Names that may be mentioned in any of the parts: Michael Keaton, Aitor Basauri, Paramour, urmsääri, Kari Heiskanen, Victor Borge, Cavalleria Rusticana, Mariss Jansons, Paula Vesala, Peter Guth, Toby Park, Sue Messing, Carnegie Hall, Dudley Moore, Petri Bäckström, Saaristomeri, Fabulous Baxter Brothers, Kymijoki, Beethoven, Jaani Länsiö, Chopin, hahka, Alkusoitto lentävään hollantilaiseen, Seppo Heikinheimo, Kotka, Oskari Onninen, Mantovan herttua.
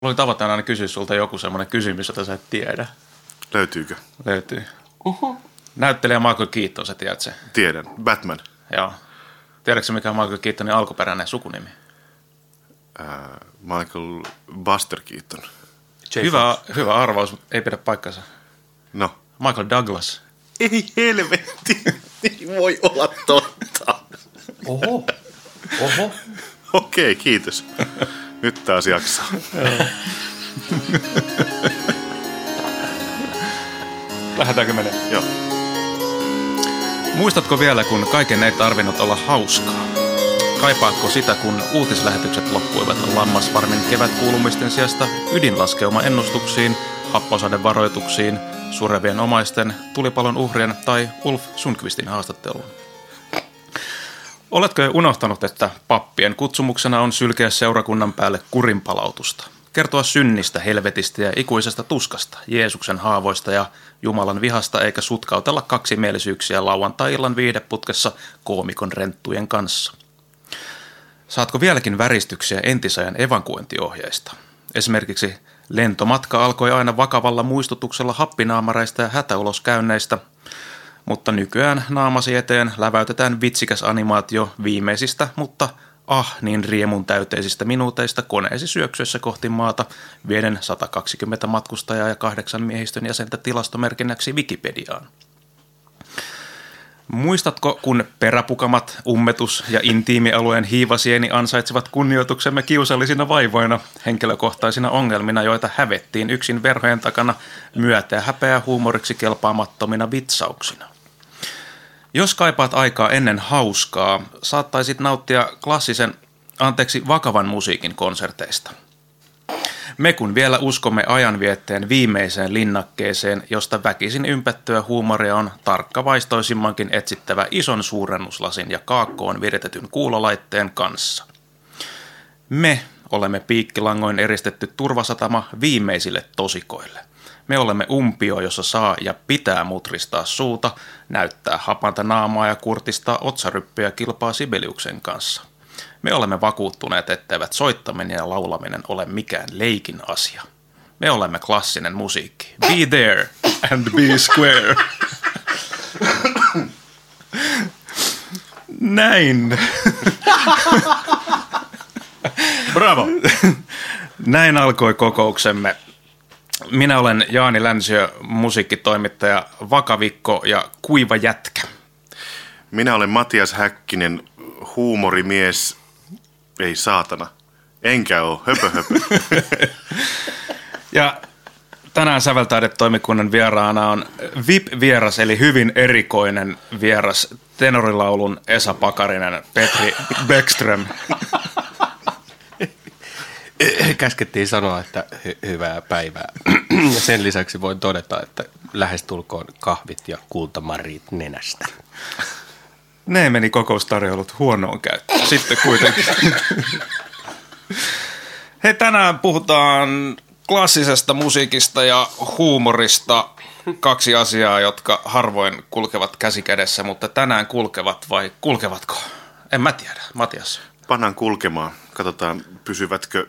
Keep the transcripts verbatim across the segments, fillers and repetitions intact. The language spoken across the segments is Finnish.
Mulla oli tavataan aina kysyä sulta joku semmoinen kysymys, jota sä et tiedä. Löytyykö? Löytyy. Uhu. Näyttelijä Michael Keaton, sä tiedät sen? Tiedän. Batman. Joo. Tiedätkö mikä on Michael Keatonin alkuperäinen sukunimi? Ää, Michael Buster Keaton. Hyvä, hyvä arvaus, ei pidä paikkansa. No. Michael Douglas. Ei helvetti, ei voi olla totta. Oho, oho. Okei, okay, kiitos. Nyt taas jaksaa. Lähdetäänkö menemään? Joo. Muistatko vielä, kun kaiken ei tarvinnut olla hauskaa? Kaipaatko sitä, kun uutislähetykset loppuivat Lammasfarmin kevätkuulumisten sijasta ydinlaskeuma-ennustuksiin, happosadevaroituksiin, surevien omaisten, tulipalon uhrien tai Ulf Sundqvistin haastatteluun? Oletko jo unohtanut, että pappien kutsumuksena on sylkeä seurakunnan päälle kurinpalautusta? Kertoa synnistä, helvetistä ja ikuisesta tuskasta, Jeesuksen haavoista ja Jumalan vihasta, eikä sutkautella kaksimielisyyksiä lauantai-illan viihdeputkessa koomikon renttujen kanssa. Saatko vieläkin väristyksiä entisajan evankuointiohjeista? Esimerkiksi lentomatka alkoi aina vakavalla muistutuksella happinaamareista ja hätäuloskäynneistä, mutta nykyään naamasi eteen läväytetään vitsikäs animaatio viimeisistä, mutta ah niin riemun täyteisistä minuuteista koneesi syöksyessä kohti maata, vieden sata kaksikymmentä matkustajaa ja kahdeksan miehistön jäsentä tilastomerkinnäksi Wikipediaan. Muistatko, kun peräpukamat, ummetus ja intiimialueen hiivasieni ansaitsevat kunnioituksemme kiusallisina vaivoina, henkilökohtaisina ongelmina, joita hävettiin yksin verhojen takana myötä ja häpeä huumoriksi kelpaamattomina vitsauksina? Jos kaipaat aikaa ennen hauskaa, saattaisit nauttia klassisen, anteeksi, vakavan musiikin konserteista. Me kun vielä uskomme ajanvietteen viimeiseen linnakkeeseen, josta väkisin ympättyä huumoria on tarkkavaistoisimmankin etsittävä ison suurennuslasin ja kaakkoon viritetyn kuulolaitteen kanssa. Me olemme piikkilangoin eristetty turvasatama viimeisille tosikoille. Me olemme umpio, jossa saa ja pitää mutristaa suuta, näyttää hapanta naamaa ja kurtistaa otsaryppyjä kilpaa Sibeliuksen kanssa. Me olemme vakuuttuneet, etteivät soittaminen ja laulaminen ole mikään leikin asia. Me olemme klassinen musiikki. Be there and be square. Näin. Bravo. Näin alkoi kokouksemme. Minä olen Jaani Länsiö, musiikkitoimittaja, vakavikko ja kuiva jätkä. Minä olen Matias Häkkinen, huumorimies, ei saatana, enkä ole, höpö höpö. Ja tänään Säveltaidetoimikunnan vieraana on V I P-vieras, eli hyvin erikoinen vieras, tenorilaulun Esa Pakarinen, Petri Bäckström. Käskettiin sanoa, että hy- hyvää päivää. Ja sen lisäksi voin todeta, että lähestulkoon kahvit ja kultamarit nenästä. Ne meni kokoustarjoulut huonoon käyttöön. Sitten kuitenkin. Hei, tänään puhutaan klassisesta musiikista ja huumorista. Kaksi asiaa, jotka harvoin kulkevat käsi kädessä, mutta tänään kulkevat vai kulkevatko? En mä tiedä. Matias. Pannaan kulkemaan. Katsotaan, pysyvätkö.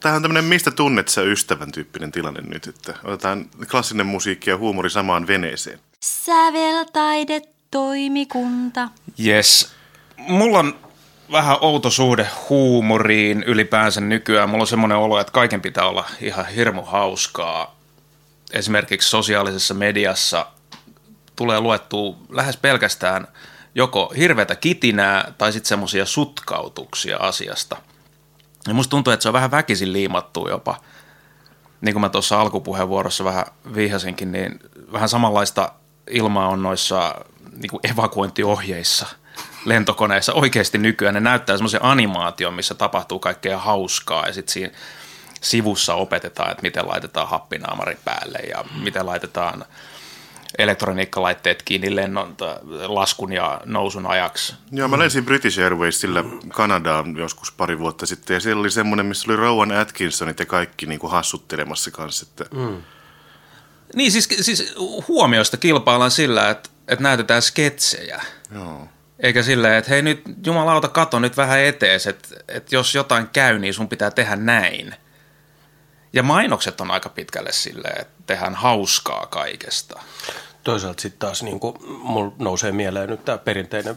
Tämähän on tämmöinen mistä tunnet sä ystävän tyyppinen tilanne nyt, että otetaan klassinen musiikki ja huumori samaan veneeseen. Säveltaidet. Toimikunta. Yes. Mulla on vähän outo suhde huumoriin ylipäänsä nykyään. Mulla on semmoinen olo, että kaiken pitää olla ihan hirmu hauskaa. Esimerkiksi sosiaalisessa mediassa tulee luettua lähes pelkästään joko hirveätä kitinää tai sitten semmoisia sutkautuksia asiasta. Ja musta tuntuu, että se on vähän väkisin liimattu jopa. Niin kuin mä tuossa alkupuheenvuorossa vähän vihjasinkin, niin vähän samanlaista ilmaa on noissa niinku evakuointiohjeissa lentokoneissa. Oikeasti nykyään ne näyttää semmoisen animaation, missä tapahtuu kaikkea hauskaa ja sitten siinä sivussa opetetaan, että miten laitetaan happinaamari päälle ja miten laitetaan elektroniikkalaitteet kiinni lennon, laskun ja nousun ajaksi. Joo, mä lensin British Airwaysilla Kanadaan joskus pari vuotta sitten ja siellä oli semmoinen, missä oli Rowan Atkinsonit ja kaikki niinku hassuttelemassa kanssa. Että... Mm. Niin, siis, siis huomioista kilpaillaan sillä, että että näytetään sketsejä. Joo. Eikä silleen, että hei nyt jumalauta kato nyt vähän etees, että, että jos jotain käy, niin sun pitää tehdä näin. Ja mainokset on aika pitkälle silleen, että tehdään hauskaa kaikesta. Toisaalta sitten taas niin kuin mulla nousee mieleen nyt tämä perinteinen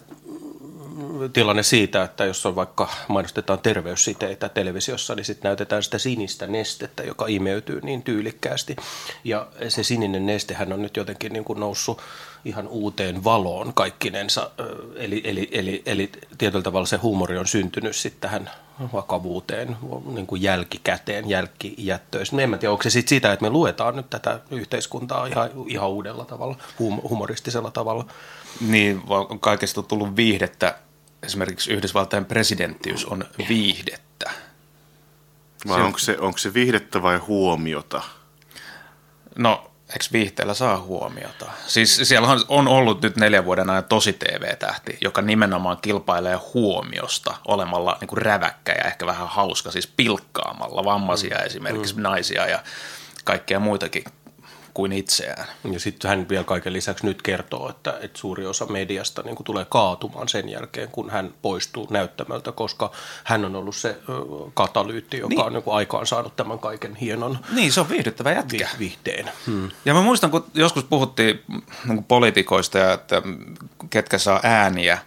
tilanne siitä, että jos on vaikka mainostetaan terveyssiteitä televisiossa, niin sitten näytetään sitä sinistä nestettä, joka imeytyy niin tyylikkäästi. Ja se sininen nestehän on nyt jotenkin niin kuin noussut ihan uuteen valoon kaikkinensa, eli, eli, eli, eli tietyllä tavalla se huumori on syntynyt sitten tähän vakavuuteen, niin kuin jälkikäteen, jälkijättöön. En mä tiedä, onko se sitten sitä, että me luetaan nyt tätä yhteiskuntaa ihan, ihan uudella tavalla, hum- humoristisella tavalla. Niin, kaikesta on tullut viihdettä. Esimerkiksi Yhdysvaltain presidenttiys on viihdettä. Vai onko se, onko se viihdettä vai huomiota? No, eikö viihteellä saa huomiota? Siis siellä on ollut nyt neljän vuoden ajan tosi T V-tähti, joka nimenomaan kilpailee huomiosta olemalla niin kuin räväkkä ja ehkä vähän hauska, siis pilkkaamalla vammaisia mm. esimerkiksi, mm. naisia ja kaikkea muitakin kuin itseään. Ja sitten hän vielä kaiken lisäksi nyt kertoo, että, että suuri osa mediasta niin kuin tulee kaatumaan sen jälkeen, kun hän poistuu näyttämöltä, koska hän on ollut se katalyytti, joka niin. on niin kuin aikaan saanut tämän kaiken hienon. Niin, se on viihdyttävä jätkä. Viihteen. Hmm. Ja mä muistan, kun joskus puhuttiin niin poliitikoista ja että ketkä saa ääniä,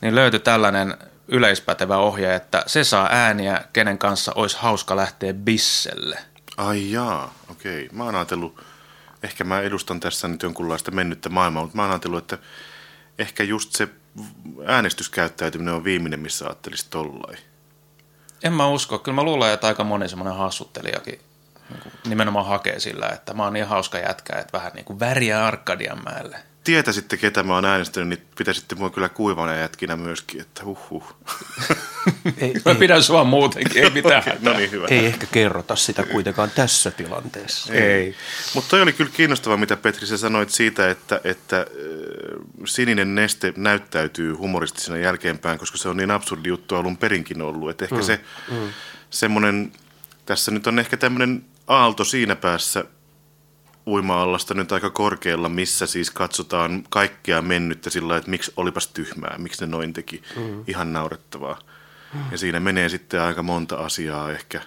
niin löytyi tällainen yleispätevä ohje, että se saa ääniä, kenen kanssa olisi hauska lähteä bisselle. Ai jaa, okei. Mä oon ajatellut... Ehkä mä edustan tässä nyt jonkunlaista mennyttä maailmaa, mutta mä oon ajatellut, että ehkä just se äänestyskäyttäytyminen on viimeinen, missä ajattelisit tollain. En mä usko. Kyllä mä luulen, että aika moni semmoinen hassuttelijakin nimenomaan hakee sillä, että mä oon niin hauska jätkä, että vähän niin kuin väriä Arkadianmäelle. Tietäisitte, ketä mä oon äänestänyt, niin pitäisitte mua kyllä kuivana jätkinä myöskin, että huhhuh. Ei, mä pidän sua muutenkin, ei mitään. No niin, hyvä. Ei ehkä kerrota sitä kuitenkaan tässä tilanteessa. Ei, ei. Mutta toi oli kyllä kiinnostavaa, mitä Petri, sä sanoit siitä, että, että sininen neste näyttäytyy humoristisena jälkeenpäin, koska se on niin absurdi juttu alun perinkin ollut. Että ehkä mm, se mm. semmoinen, tässä nyt on ehkä tämmöinen aalto siinä päässä, uima-allasta nyt aika korkealla, missä siis katsotaan kaikkea mennyttä sillä lailla, että miksi olipas tyhmää, miksi ne noin teki. Mm. Ihan naurettavaa. Mm. Ja siinä menee sitten aika monta asiaa ehkä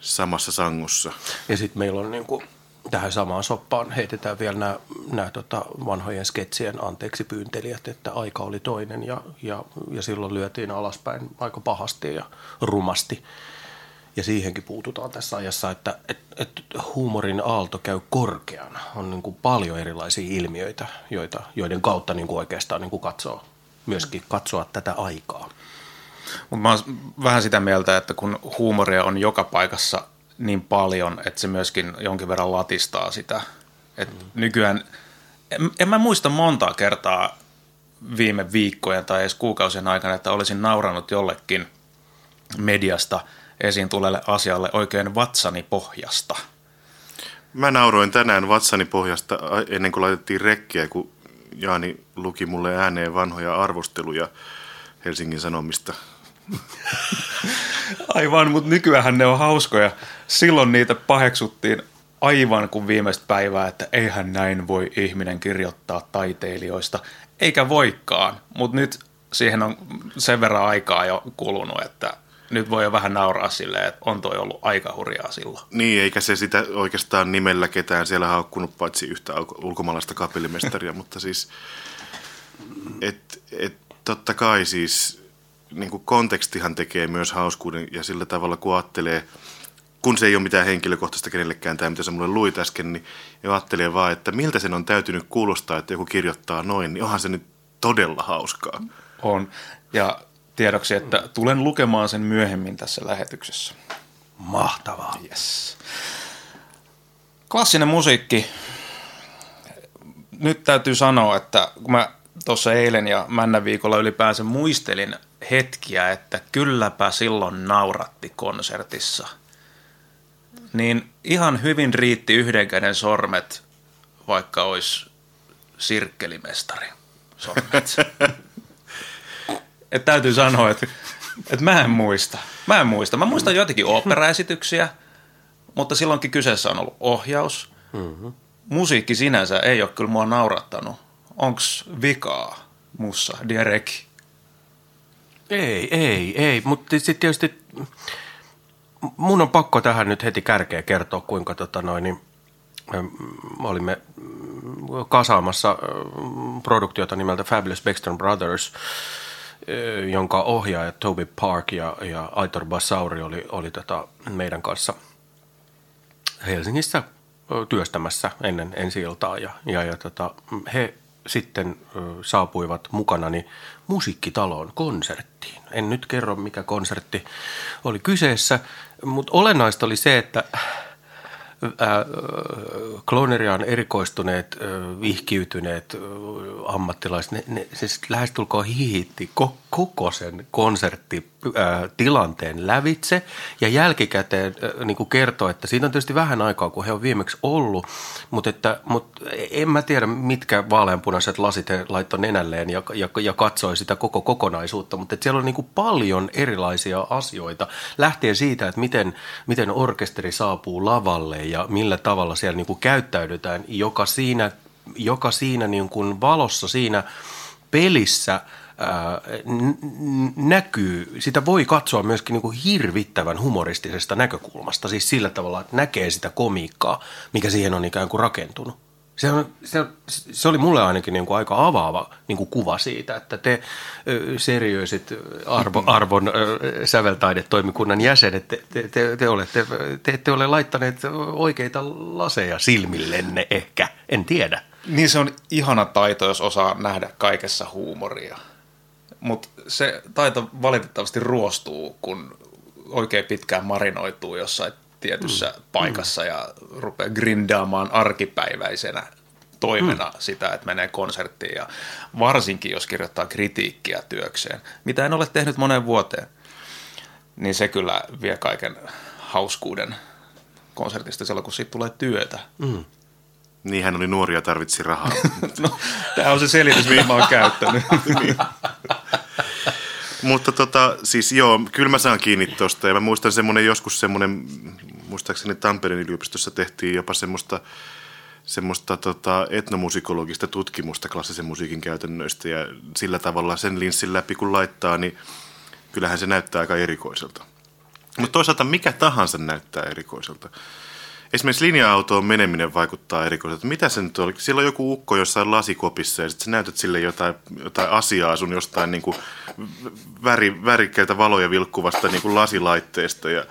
samassa sangossa. Ja sitten meillä on niin kuin, tähän samaan soppaan heitetään vielä nämä, nämä tota, vanhojen sketsien anteeksi pyyntelijät, että aika oli toinen ja, ja, ja silloin lyötiin alaspäin aika pahasti ja rumasti. Ja siihenkin puututaan tässä ajassa, että et, et huumorin aalto käy korkeana. On niin kuin paljon erilaisia ilmiöitä, joita, joiden kautta niin kuin oikeastaan niin kuin katsoo, myöskin katsoa tätä aikaa. Mut mä oon vähän sitä mieltä, että kun huumoria on joka paikassa niin paljon, että se myöskin jonkin verran latistaa sitä. Et mm. nykyään, en, en mä muista montaa kertaa viime viikkojen tai edes kuukausien aikana, että olisin nauranut jollekin mediasta esiin tulelle asialle oikein vatsani pohjasta. Mä nauroin tänään vatsani pohjasta ennen kuin laitettiin rekkiä, kun Jaani luki mulle ääneen vanhoja arvosteluja Helsingin Sanomista. Aivan, mutta nykyäänhän ne on hauskoja. Silloin niitä paheksuttiin aivan kuin viimeistä päivää, että eihän näin voi ihminen kirjoittaa taiteilijoista. Eikä voikaan, mutta nyt siihen on sen verran aikaa jo kulunut, että nyt voi jo vähän nauraa silleen, että on toi ollut aika hurjaa silloin. Niin, eikä se sitä oikeastaan nimellä ketään siellä haukkunut, paitsi yhtä ulkomaalaista kapellimestaria, mutta siis et, et, totta kai siis niin kuin kontekstihan tekee myös hauskuuden ja sillä tavalla, kun ajattelee, kun se ei ole mitään henkilökohtaista kenellekään tämä, mitä sä mulle luit äsken, niin ajattelee vaan, että miltä sen on täytynyt kuulostaa, että joku kirjoittaa noin, niin onhan se nyt todella hauskaa. On, ja tiedoksi, että tulen lukemaan sen myöhemmin tässä lähetyksessä. Mahtavaa. Yes. Klassinen musiikki. Nyt täytyy sanoa, että kun mä tuossa eilen ja männän viikolla ylipäänsä muistelin hetkiä, että kylläpä silloin nauratti konsertissa, niin ihan hyvin riitti yhden käden sormet, vaikka olisi sirkkelimestari sormet. Että täytyy sanoa, että, että mä en muista. Mä en muista. Mä muistan joitakin oopperaesityksiä, mutta silloinkin kyseessä on ollut ohjaus. Mm-hmm. Musiikki sinänsä ei ole kyllä mua naurattanut. Onks vikaa mussa, Dierek? Ei, ei, ei. Mutta sitten tietysti mun on pakko tähän nyt heti kärkeä kertoa, kuinka tota noin, niin, me olimme kasaamassa produktiota nimeltä Fabulous Baxter Brothers, jonka ohjaaja Toby Park ja, ja Aitor Basauri oli, oli tota meidän kanssa Helsingissä työstämässä ennen ensi-iltaa. Ja, ja, ja tota, he sitten saapuivat mukanani musiikkitaloon konserttiin. En nyt kerro, mikä konsertti oli kyseessä, mutta olennaista oli se, että klooneriaan erikoistuneet, vihkiytyneet ammattilaiset, ne, ne siis lähestulkoon hihitti koko sen konserttitilanteen lävitse ja jälkikäteen niin kuin kertoi, että siitä on tietysti vähän aikaa, kun he on viimeksi ollut, mutta, että, mutta en mä tiedä, mitkä vaaleanpunaiset lasit he laittoi nenälleen ja, ja, ja katsoi sitä koko kokonaisuutta, mutta että siellä on niin kuin paljon erilaisia asioita lähtien siitä, että miten, miten orkesteri saapuu lavalle ja millä tavalla siellä niin kuin käyttäydytään, joka siinä, joka siinä niin kuin valossa, siinä pelissä ää, n- näkyy. Sitä voi katsoa myöskin niin kuin hirvittävän humoristisesta näkökulmasta, siis sillä tavalla, että näkee sitä komiikkaa, mikä siihen on ikään kuin rakentunut. Se, on, se, se oli mulle ainakin niin kuin aika avaava niin kuin kuva siitä, että te seriöiset arvo, arvon äh, säveltaidetoimikunnan jäsenet, te, te, te, te, olette, te ette ole laittaneet oikeita laseja silmillenne ehkä, en tiedä. Niin se on ihana taito, jos osaa nähdä kaikessa huumoria, mutta se taito valitettavasti ruostuu, kun oikein pitkään marinoituu jossain tietyssä mm. paikassa ja rupeaa grindaamaan arkipäiväisenä toimena mm. sitä, että menee konserttiin ja varsinkin, jos kirjoittaa kritiikkiä työkseen, mitä en ole tehnyt moneen vuoteen, niin se kyllä vie kaiken hauskuuden konsertista silloin, kun siitä tulee työtä. Mm. Niin hän oli nuori ja tarvitsi rahaa. No, tämä on se selitys, mitä mä oon käyttänyt. Niin. Mutta tota, siis joo, kyllä mä saan kiinni tuosta ja mä muistan semmoinen joskus semmoinen, muistaakseni Tampereen yliopistossa tehtiin jopa semmoista, semmoista tota etnomusikologista tutkimusta klassisen musiikin käytännöistä ja sillä tavalla sen linssin läpi kun laittaa, niin kyllähän se näyttää aika erikoiselta. Mutta toisaalta mikä tahansa näyttää erikoiselta. Esimerkiksi linja-autoon meneminen vaikuttaa erikoiselta. Mitä se nyt oli? Siellä on joku ukko jossain lasikopissa ja sitten sä näytät sille jotain, jotain asiaa sun jostain niin kuin väri, värikkäitä valoja vilkkuvasta niin kuin lasilaitteesta. Ja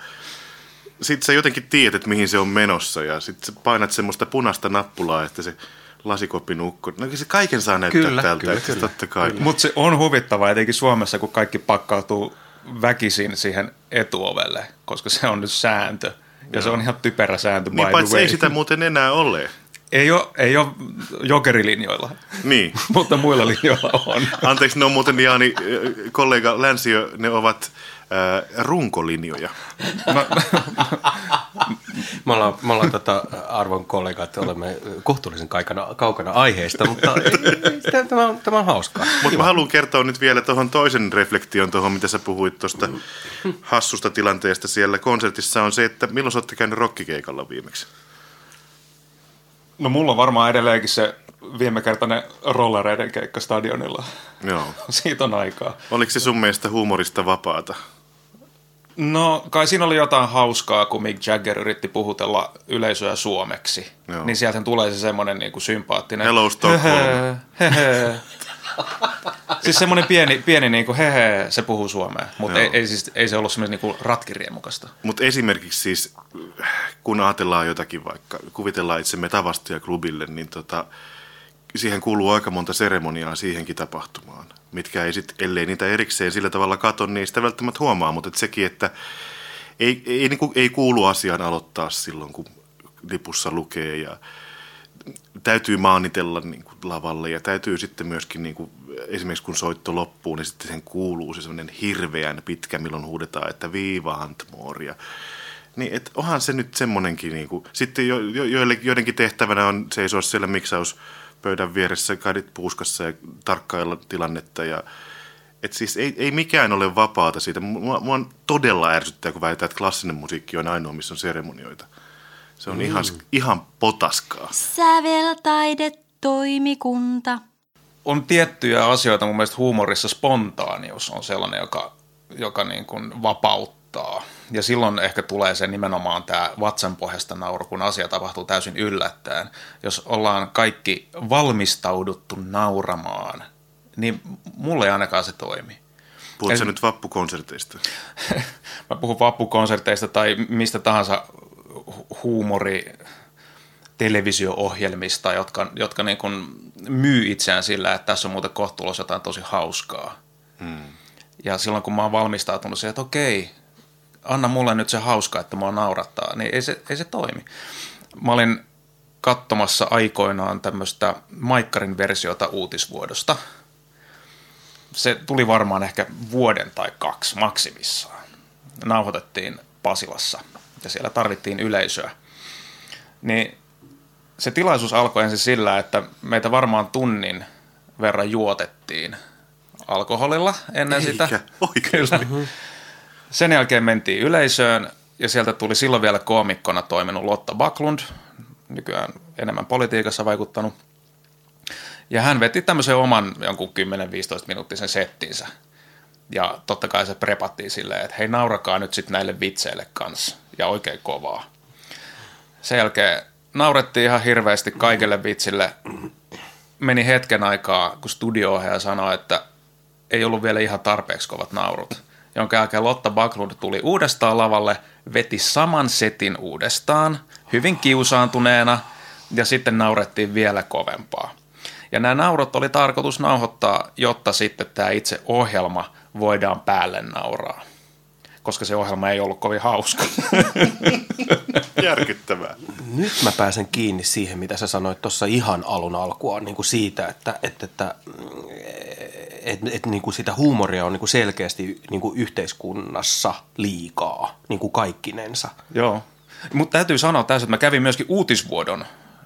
sitten sä jotenkin tiedät, mihin se on menossa ja sitten sä painat semmoista punaista nappulaa, että se lasikopin ukko. No se kaiken saa näyttää kyllä, tältä, kyllä, kyllä, totta kai. Mutta se on huvittavaa etenkin Suomessa, kun kaikki pakkautuu väkisin siihen etuovelle, koska se on nyt sääntö. Ja no, se on ihan typerä sääntö, niin, by the way. Niin, paitsi ei sitä muuten enää ole. Ei ole, ei ole jokerilinjoilla, niin. Mutta muilla linjoilla on. Anteeksi, ne on muuten, Jaani, kollega Länsiö, ne ovat äh, runkolinjoja. Mä, me ollaan, me ollaan tota, arvon kollegat, olemme kohtuullisen kaikana, kaukana aiheesta, mutta tämä on, tämä on hauskaa. Mutta mä haluan kertoa nyt vielä tuohon toisen reflektion, tuohon mitä sä puhuit tuosta hassusta tilanteesta siellä konsertissa, on se, että milloin sä ootte käynyt rokkikeikalla viimeksi? No mulla on varmaan edelleenkin se viime kertainen rollereiden keikka stadionilla. Joo. Siitä on aikaa. Oliko se sun mielestä huumorista vapaata? No kai siinä oli jotain hauskaa, kun Mick Jagger yritti puhutella yleisöä suomeksi. Joo. Niin sieltä tulee se semmoinen niinku sympaattinen... Hello Stockholm. Siis semmoinen pieni, pieni niinku hehe, se puhuu suomea, mutta ei, ei, siis, ei se ollut semmoinen niinku ratkiriemukasta. Mutta esimerkiksi siis, kun ajatellaan jotakin vaikka, kuvitellaan itsemme Tavastia klubille, niin tota, siihen kuuluu aika monta seremoniaa siihenkin tapahtumaan, mitkä ei sitten, ellei niitä erikseen sillä tavalla kato, niin ei sitä välttämättä huomaa, mutta et sekin, että ei, ei, niinku, ei kuulu asiaan aloittaa silloin, kun lipussa lukee ja täytyy maanitella niin kuin lavalle ja täytyy sitten myöskin, niin kuin, esimerkiksi kun soitto loppuu, niin sitten sen kuuluu se sellainen hirveän pitkä, milloin huudetaan, että viivahantmooria. Niin, että onhan se nyt semmoinenkin, niin kuin, sitten jo, jo, joidenkin tehtävänä on seisoa siellä miksauspöydän vieressä, kaidit puuskassa ja tarkkailla tilannetta. Ja, et siis ei, ei mikään ole vapaata siitä. Mua, mua on todella ärsyttää, kun väitetään, että klassinen musiikki on ainoa, missä on seremonioita. Se on mm. ihan, ihan potaskaa. Säveltaidetoimikunta. On tiettyjä asioita mun mielestä huumorissa. Spontaanius on sellainen, joka, joka niin kuin vapauttaa. naurattaa. Ja silloin ehkä tulee se nimenomaan tämä vatsanpohjasta nauru, kun asia tapahtuu täysin yllättäen. Jos ollaan kaikki valmistauduttu nauramaan, niin mulle ei ainakaan se toimi. Puhutko sä nyt vappukonserteista? Mä puhun vappukonserteista tai mistä tahansa huumori televisio-ohjelmista, jotka, jotka niin kuin myy itseään sillä, että tässä on muuten kohtuullos jotain tosi hauskaa. Hmm. Ja silloin kun mä oon valmistautunut siihen, että okei, anna mulle nyt se hauska, että mua naurattaa, niin ei se, ei se toimi. Mä olin katsomassa aikoinaan tämmöistä Maikkarin versiota Uutisvuodosta. Se tuli varmaan ehkä vuoden tai kaksi maksimissaan. Nauhoitettiin Pasilassa ja siellä tarvittiin yleisöä. Niin se tilaisuus alkoi ensin sillä, että meitä varmaan tunnin verran juotettiin alkoholilla ennen Eikä, sitä. Oikeasti. Kyllä. Sen jälkeen mentiin yleisöön ja sieltä tuli silloin vielä koomikkona toiminut Lotta Backlund, nykyään enemmän politiikassa vaikuttanut. Ja hän veti tämmöisen oman jonkun kymmenen viisitoista minuuttisen settinsä. Ja totta kai se prepattiin silleen, että hei, naurakaa nyt sitten näille vitseille kanssa ja oikein kovaa. Sen jälkeen naurettiin ihan hirveästi kaikille vitsille. Meni hetken aikaa, kun studio-ohjaaja sanoi, että ei ollut vielä ihan tarpeeksi kovat naurut, jonka jälkeen Lotta Backlund tuli uudestaan lavalle, veti saman setin uudestaan, hyvin kiusaantuneena, ja sitten naurettiin vielä kovempaa. Ja nämä naurot oli tarkoitus nauhoittaa, jotta sitten tämä itse ohjelma voidaan päälle nauraa, koska se ohjelma ei ollut kovin hauska. Järkyttävää. Nyt mä pääsen kiinni siihen, mitä sä sanoit tuossa ihan alun alkuaan, niin kuin siitä, että, että, että, että, että niin kuin sitä huumoria on niin kuin selkeästi niin kuin yhteiskunnassa liikaa, niin kuin kaikkinensa. Joo, mutta täytyy sanoa tässä, että mä kävin myöskin Uutisvuodon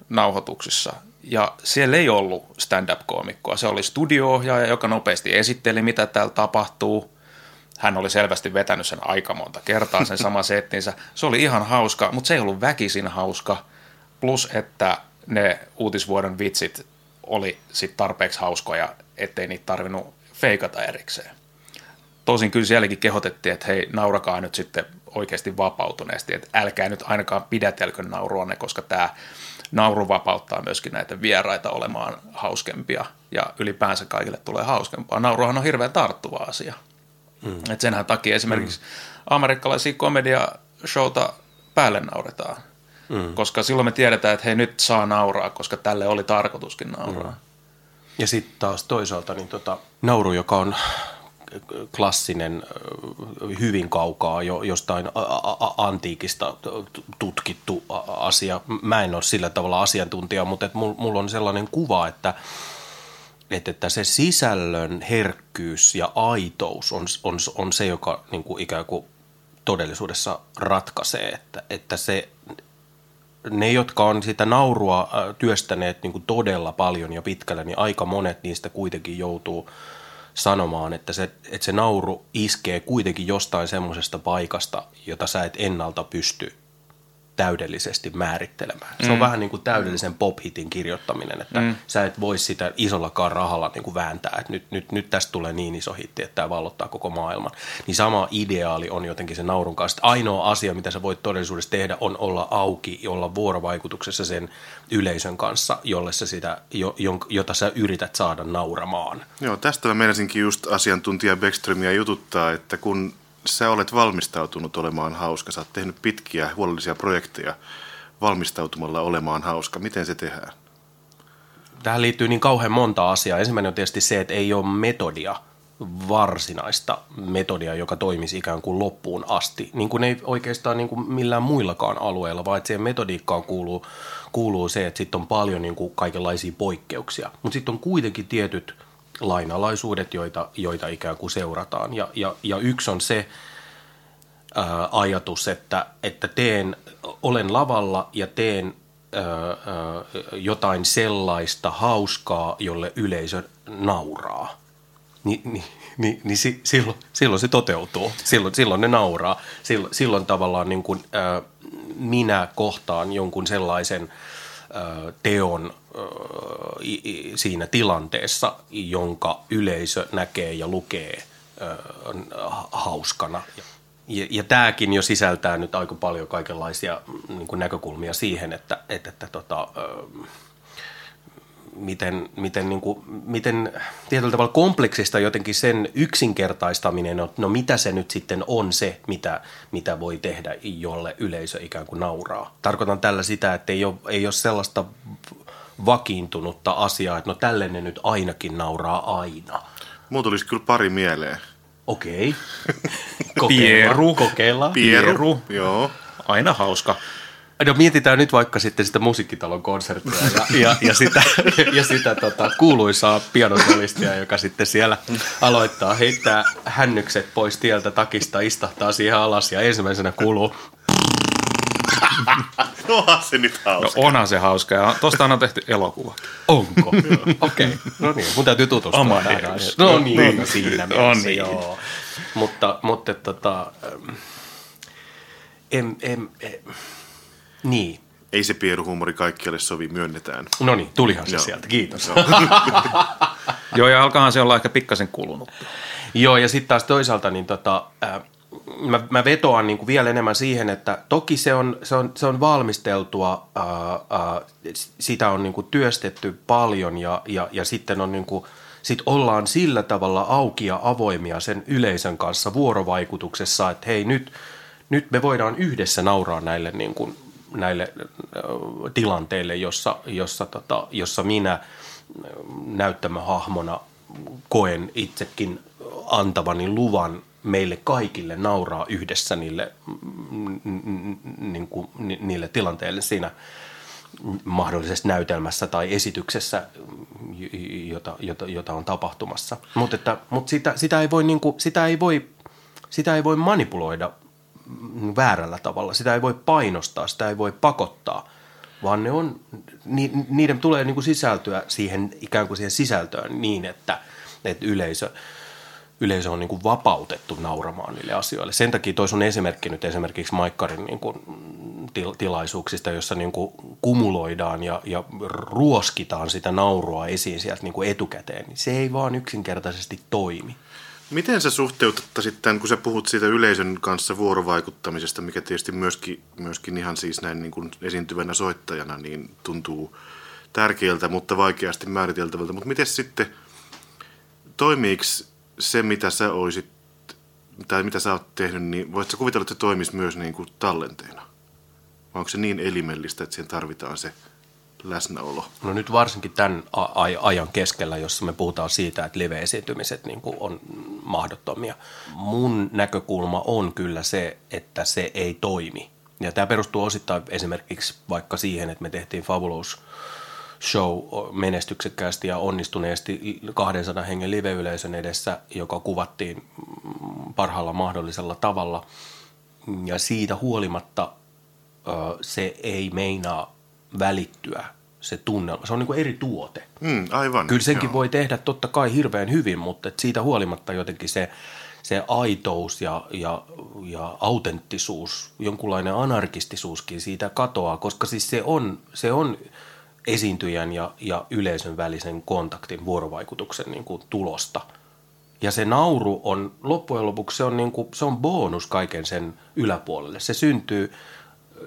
nauhoituksissa, ja siellä ei ollut stand-up-koomikkoa. Se oli studio-ohjaaja, joka nopeasti esitteli, mitä täällä tapahtuu. Hän oli selvästi vetänyt sen aika monta kertaa, sen sama settinsä. Se oli ihan hauska, mutta se ei ollut väkisin hauska. Plus, että ne Uutisvuodon vitsit oli sit tarpeeksi hauskoja, ettei niitä tarvinnut feikata erikseen. Tosin kyllä sielläkin kehotettiin, että hei, naurakaa nyt sitten oikeasti vapautuneesti. Että älkää nyt ainakaan pidätelkö nauruanne, koska tämä nauru vapauttaa myöskin näitä vieraita olemaan hauskempia. Ja ylipäänsä kaikille tulee hauskempaa. Nauruhan on hirveän tarttuva asia. Mm. Et senhän takia esimerkiksi mm. amerikkalaisia komediashowta päälle nauretaan, mm. koska silloin me tiedetään, että hei, nyt saa nauraa, koska tälle oli tarkoituskin nauraa. Mm. Ja sitten taas toisaalta niin tota, nauru, joka on klassinen, hyvin kaukaa jo, jostain antiikista tutkittu asia. Mä en ole sillä tavalla asiantuntija, mutta mulla on sellainen kuva, että että se sisällön herkkyys ja aitous on, on, on se, joka niin kuin ikään kuin todellisuudessa ratkaisee, että, että se, ne, jotka on sitä naurua työstäneet niin kuin todella paljon ja pitkälle, niin aika monet niistä kuitenkin joutuu sanomaan, että se, että se nauru iskee kuitenkin jostain semmoisesta paikasta, jota sä et ennalta pysty täydellisesti määrittelemään. Se on mm. vähän niin kuin täydellisen pop-hitin kirjoittaminen, että mm. sä et voi sitä isollakaan rahalla niin kuin vääntää, että nyt, nyt, nyt tästä tulee niin iso hitti, että tämä vallottaa koko maailman. Niin sama ideaali on jotenkin se naurun kanssa. Ainoa asia, mitä sä voit todellisuudessa tehdä, on olla auki, olla vuorovaikutuksessa sen yleisön kanssa, jolle sä sitä, jota sä yrität saada nauramaan. Joo, tästä mä meinasinkin just asiantuntija Bäckströmiä jututtaa, että kun sä olet valmistautunut olemaan hauska, sä oot tehnyt pitkiä huolellisia projekteja valmistautumalla olemaan hauska. Miten se tehdään? Tähän liittyy niin kauhean monta asiaa. Ensimmäinen on tietysti se, että ei ole metodia, varsinaista metodia, joka toimisi ikään kuin loppuun asti. Niin kuin ei oikeastaan niin kuin millään muillakaan alueilla, vaan että siihen metodiikkaan kuuluu, kuuluu se, että sitten on paljon niin kuin kaikenlaisia poikkeuksia. Mutta sitten on kuitenkin tietyt lainalaisuudet, joita, joita ikään kuin seurataan. Ja, ja, ja yksi on se ää, ajatus, että, että teen, olen lavalla ja teen ää, ää, jotain sellaista hauskaa, jolle yleisö nauraa. Ni, ni, ni, niin si, silloin, silloin se toteutuu. Silloin, silloin ne nauraa. Silloin, silloin tavallaan niin kuin, ää, minä kohtaan jonkun sellaisen teon siinä tilanteessa, jonka yleisö näkee ja lukee hauskana. Ja, ja tämäkin jo sisältää nyt aika paljon kaikenlaisia niin kuin näkökulmia siihen, että, että, että tota, ö, miten, miten, niin kuin, miten tietyllä tavalla kompleksista jotenkin sen yksinkertaistaminen, on, no mitä se nyt sitten on se, mitä, mitä voi tehdä, jolle yleisö ikään kuin nauraa. Tarkoitan tällä sitä, että ei ole, ei ole sellaista vakiintunutta asiaa, että no tälle ne nyt ainakin nauraa aina. Mulla tulisi kyllä pari mieleen. Okei. Pieru. Kokeillaan. Pieru. Pieru. Joo. Aina hauska. No mietitään nyt vaikka sitten sitä musiikkitalon konserttia ja, ja, ja sitä, ja sitä tota, kuuluisaa pianosolistia, joka sitten siellä aloittaa heittää hännykset pois tieltä takista, istahtaa siihen alas ja ensimmäisenä kuuluu. No onhan se nyt hauska. No onhan se hauska ja tostahan on tehty elokuva. Onko? Okei. Okay. No niin, mun täytyy tutustua. Oma herros. No niin, no, no, siinä no, mielessä, niin. Joo. Mutta, mutta tota, em, em, em, niin. Ei se pieruhuumori kaikkialle sovi, myönnetään. No niin, tulihan se no. sieltä, kiitos. No. Joo, ja alkahan se olla ehkä pikkasen kulunut. Joo, ja sitten taas toisaalta niin tota... Äh, Mä, mä vetoan niin kuin vielä enemmän siihen, että toki se on, se on, se on valmisteltua, ää, ää, sitä on niin kuin työstetty paljon ja, ja, ja sitten on niin kuin, sit ollaan sillä tavalla auki ja avoimia sen yleisön kanssa vuorovaikutuksessa, että hei nyt, nyt me voidaan yhdessä nauraa näille, niin kuin, näille ää, tilanteille, jossa, jossa, tota, jossa minä näyttämöhahmona koen itsekin antavani luvan meille kaikille nauraa yhdessä niille, niin kuin, niille tilanteille siinä mahdollisessa näytelmässä tai esityksessä, jota, jota, jota on tapahtumassa. Mutta että, mutta sitä, sitä, ei voi, niin kuin, sitä, ei voi, sitä ei voi manipuloida väärällä tavalla, sitä ei voi painostaa, sitä ei voi pakottaa, vaan ne on, niiden tulee niin kuin sisältyä siihen, ikään kuin siihen sisältöön niin, että, että yleisö... Yleisö on niin kuin vapautettu nauramaan niille asioille. Sen takia toi sun esimerkki nyt esimerkiksi Maikkarin niin kuin til- tilaisuuksista, jossa niin kuin kumuloidaan ja, ja ruoskitaan sitä naurua esiin sieltä niin kuin etukäteen. Se ei vaan yksinkertaisesti toimi. Miten sä suhteuttasit tämän, kun sä puhut siitä yleisön kanssa vuorovaikuttamisesta, mikä tietysti myöskin, myöskin ihan siis näin niin kuin esiintyvänä soittajana niin tuntuu tärkeältä, mutta vaikeasti määriteltävältä. Mutta miten sitten toimiiksi... Se, mitä sä oisit, tai mitä sä oot tehnyt, niin voit sä kuvitella, että se toimisi myös niin kuin tallenteena? Vai onko se niin elimellistä, että siihen tarvitaan se läsnäolo? No nyt varsinkin tämän ajan keskellä, jossa me puhutaan siitä, että live-esiintymiset niin kuin on mahdottomia. Mun näkökulma on kyllä se, että se ei toimi. Ja tämä perustuu osittain esimerkiksi vaikka siihen, että me tehtiin Fabulous show menestyksekkäästi ja onnistuneesti kahdensadan hengen live-yleisön edessä, joka kuvattiin parhaalla mahdollisella tavalla. Ja siitä huolimatta se ei meinaa välittyä, se tunnelma. Se on niin kuin eri tuote. Mm, aivan. Kyllä senkin joo. voi tehdä totta kai hirveän hyvin, mutta siitä huolimatta jotenkin se, se aitous ja, ja, ja autenttisuus, jonkunlainen anarkistisuuskin siitä katoaa, koska siis se on... Se on esiintyjän ja, ja yleisön välisen kontaktin, vuorovaikutuksen niin kuin, tulosta. Ja se nauru on loppujen lopuksi, se on, niin kuin, se on bonus kaiken sen yläpuolelle. Se syntyy,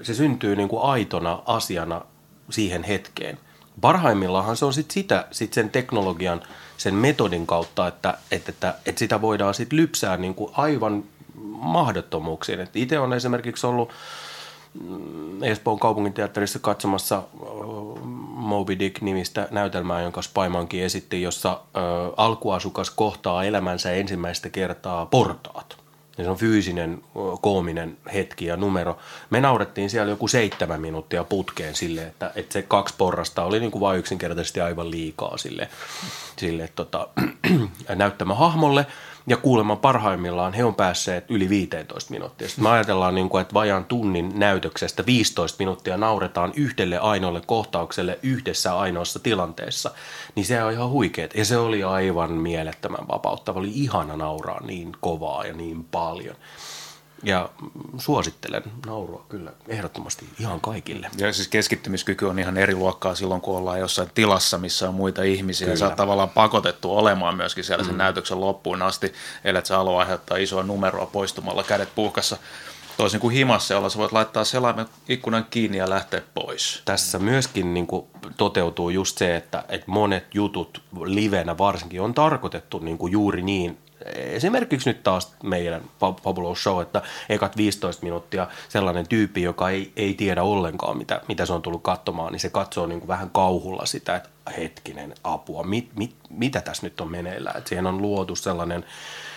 se syntyy niin kuin aitona asiana siihen hetkeen. Parhaimmillaanhan se on sit sitä sit sen teknologian, sen metodin kautta, että, että, että, että sitä voidaan sit lypsää niin kuin aivan mahdottomuuksiin. Et itse on esimerkiksi ollut... Espoon kaupunginteatterissa katsomassa Moby Dick-nimistä näytelmää, jonka Spaimankin esitti, jossa alkuasukas kohtaa elämänsä ensimmäistä kertaa portaat. Ja se on fyysinen, koominen hetki ja numero. Me naurettiin siellä joku seitsemän minuuttia putkeen sille, että, että se kaksi porrasta oli niin kuin vain yksinkertaisesti aivan liikaa sille, sille tota, näyttämähahmolle. Ja kuulemma parhaimmillaan he on päässeet yli viisitoista minuuttia. Sitten me ajatellaan, niin kuin, että vajaan tunnin näytöksestä viisitoista minuuttia nauretaan yhdelle ainoalle kohtaukselle yhdessä ainoassa tilanteessa. Niin se on ihan huikeet. Ja se oli aivan mielettömän vapauttava. Oli ihana nauraa niin kovaa ja niin paljon. Ja suosittelen naurua kyllä ehdottomasti ihan kaikille. Ja siis keskittymiskyky on ihan eri luokkaa silloin, kun ollaan jossain tilassa, missä on muita ihmisiä. Kyllä. Ja sä oot tavallaan pakotettu olemaan myöskin siellä sen mm. näytöksen loppuun asti, ellei sä halua aiheuttaa isoa numeroa poistumalla kädet puuhkassa. Toisin kuin himassa, jolla sä voit laittaa selaimen ikkunan kiinni ja lähteä pois. Tässä myöskin niin kuin toteutuu just se, että, että monet jutut livenä varsinkin on tarkoitettu niin kuin juuri niin. Esimerkiksi nyt taas meidän Fabulous Show, että ekat viisitoista minuuttia sellainen tyyppi, joka ei, ei tiedä ollenkaan, mitä, mitä se on tullut katsomaan, niin se katsoo niin kuin vähän kauhulla sitä, että hetkinen apua, mit, mit, mitä tässä nyt on meneillään. Siihen on luotu sellainen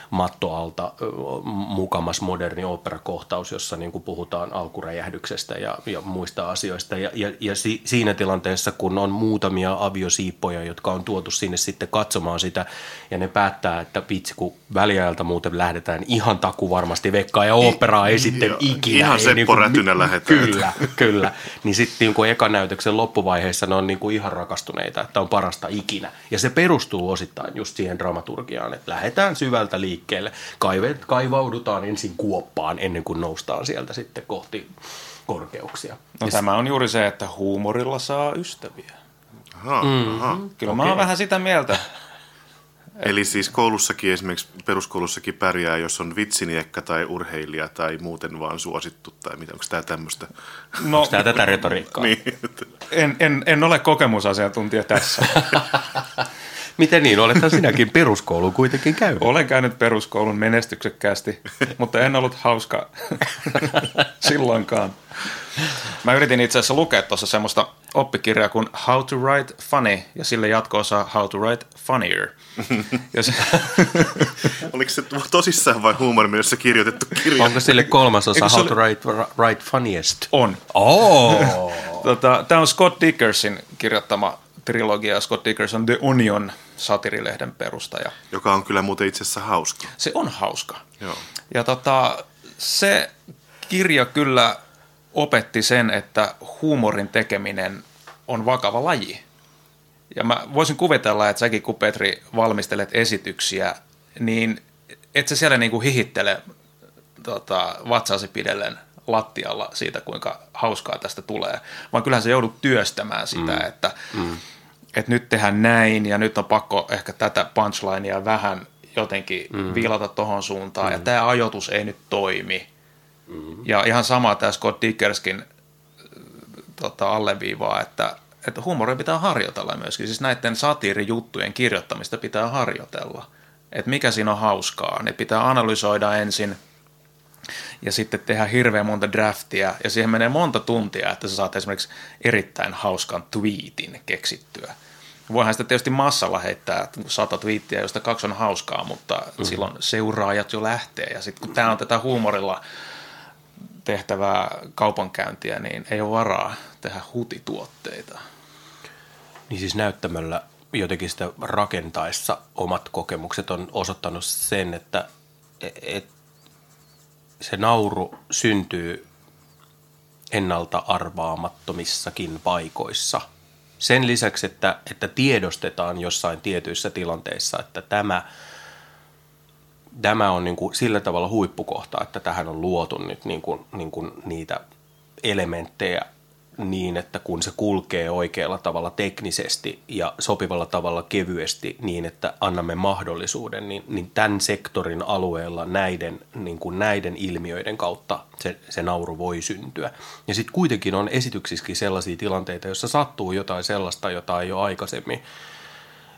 mattoalta mukamas moderni oopperakohtaus, jossa niin kuin puhutaan alkuräjähdyksestä ja, ja muista asioista. Ja, ja, ja si, siinä tilanteessa, kun on muutamia aviosiippoja, jotka on tuotu sinne sitten katsomaan sitä, ja ne päättää, että vitsi, kun väliajalta muuten lähdetään ihan takuvarmasti vekkaan, ja oopperaa ei sitten ikinä. Ihan Seppo niin kuin, Rätynä lähdetään. Kyllä, kyllä. Niin sitten niin kuin ekan näytöksen loppuvaiheessa ne on niin kuin ihan rakastuneita, että on parasta ikinä. Ja se perustuu osittain just siihen dramaturgiaan, että lähdetään syvältä liikkeelle. Kaivet, kaivaudutaan ensin kuoppaan ennen kuin noustaan sieltä sitten kohti korkeuksia. No ja tämä on juuri se, että huumorilla saa ystäviä. Aha, mm-hmm. aha. Kyllä okay. Mä oon vähän sitä mieltä. Eli siis koulussakin, esimerkiksi peruskoulussakin pärjää, jos on vitsiniekka tai urheilija tai muuten vaan suosittu tai mitä, onko tämä tämmöistä? No, onko tämä tätä retoriikkaa? Niin. En, en, en ole kokemusasiantuntija tässä. Miten niin? Olethan sinäkin peruskoulun kuitenkin käynyt. Olen käynyt peruskoulun menestyksekkäästi, mutta en ollut hauska silloinkaan. Mä yritin itse asiassa lukea tuossa semmoista oppikirjaa kuin How to Write Funny, ja sille jatko-osa How to Write Funnier. Se... Oliko se tosissaan vai huumorimisessa kirjoitettu kirja? Onko sille kolmas osa How oli... to write, write Funniest? On. Oh. tota, Tämä on Scott Dickersin kirjoittama trilogia. Scott Dickerson, The Onion, satirilehden perustaja. Joka on kyllä muuten itse asiassa hauska. Se on hauska. Joo. Ja tota, se kirja kyllä opetti sen, että huumorin tekeminen on vakava laji. Ja mä voisin kuvitella, että säkin kun Petri valmistelet esityksiä, niin et sä siellä niinku hihittele tota, vatsasi pidellen lattialla siitä, kuinka hauskaa tästä tulee, vaan kyllähän se joudut työstämään sitä, mm. että mm. et nyt tehdään näin ja nyt on pakko ehkä tätä punchlinea vähän jotenkin mm. viilata tohon suuntaan mm. ja tämä ajoitus ei nyt toimi. Mm. Ja ihan sama tämä Scott Dickerskin tota, alleviivaa, että, että huumoria pitää harjoitella myöskin, siis näiden satiirijuttujen kirjoittamista pitää harjoitella, että mikä siinä on hauskaa, ne pitää analysoida ensin, ja sitten tehdään hirveän monta draftia, ja siihen menee monta tuntia, että sä saat esimerkiksi erittäin hauskan tweetin keksittyä. Voihan sitä tietysti massalla heittää sata tweettiä, josta kaksi on hauskaa, mutta mm-hmm. silloin seuraajat jo lähtee. Ja sitten kun tää on tätä huumorilla tehtävää kaupankäyntiä, niin ei ole varaa tehdä hutituotteita. Niin siis näyttämällä jotenkin sitä rakentaessa omat kokemukset on osoittanut sen, että... Et, se nauru syntyy ennalta arvaamattomissakin paikoissa. Sen lisäksi, että, että tiedostetaan jossain tietyissä tilanteissa, että tämä, tämä on niin kuin sillä tavalla huippukohta, että tähän on luotu nyt niin kuin, niin kuin niitä elementtejä niin, että kun se kulkee oikealla tavalla teknisesti ja sopivalla tavalla kevyesti niin, että annamme mahdollisuuden, niin, niin tämän sektorin alueella näiden, niin kuin näiden ilmiöiden kautta se, se nauru voi syntyä. Ja sitten kuitenkin on esityksissäkin sellaisia tilanteita, joissa sattuu jotain sellaista, jota ei ole aikaisemmin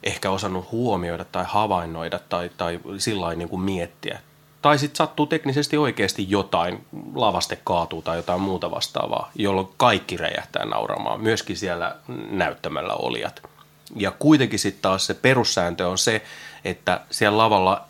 ehkä osannut huomioida tai havainnoida tai, tai sillain niin kuin miettiä. Tai sitten sattuu teknisesti oikeasti jotain, lavaste kaatuu tai jotain muuta vastaavaa, jolloin kaikki räjähtää nauramaan, myöskin siellä näyttämällä olijat. Ja kuitenkin sitten taas se perussääntö on se, että siellä lavalla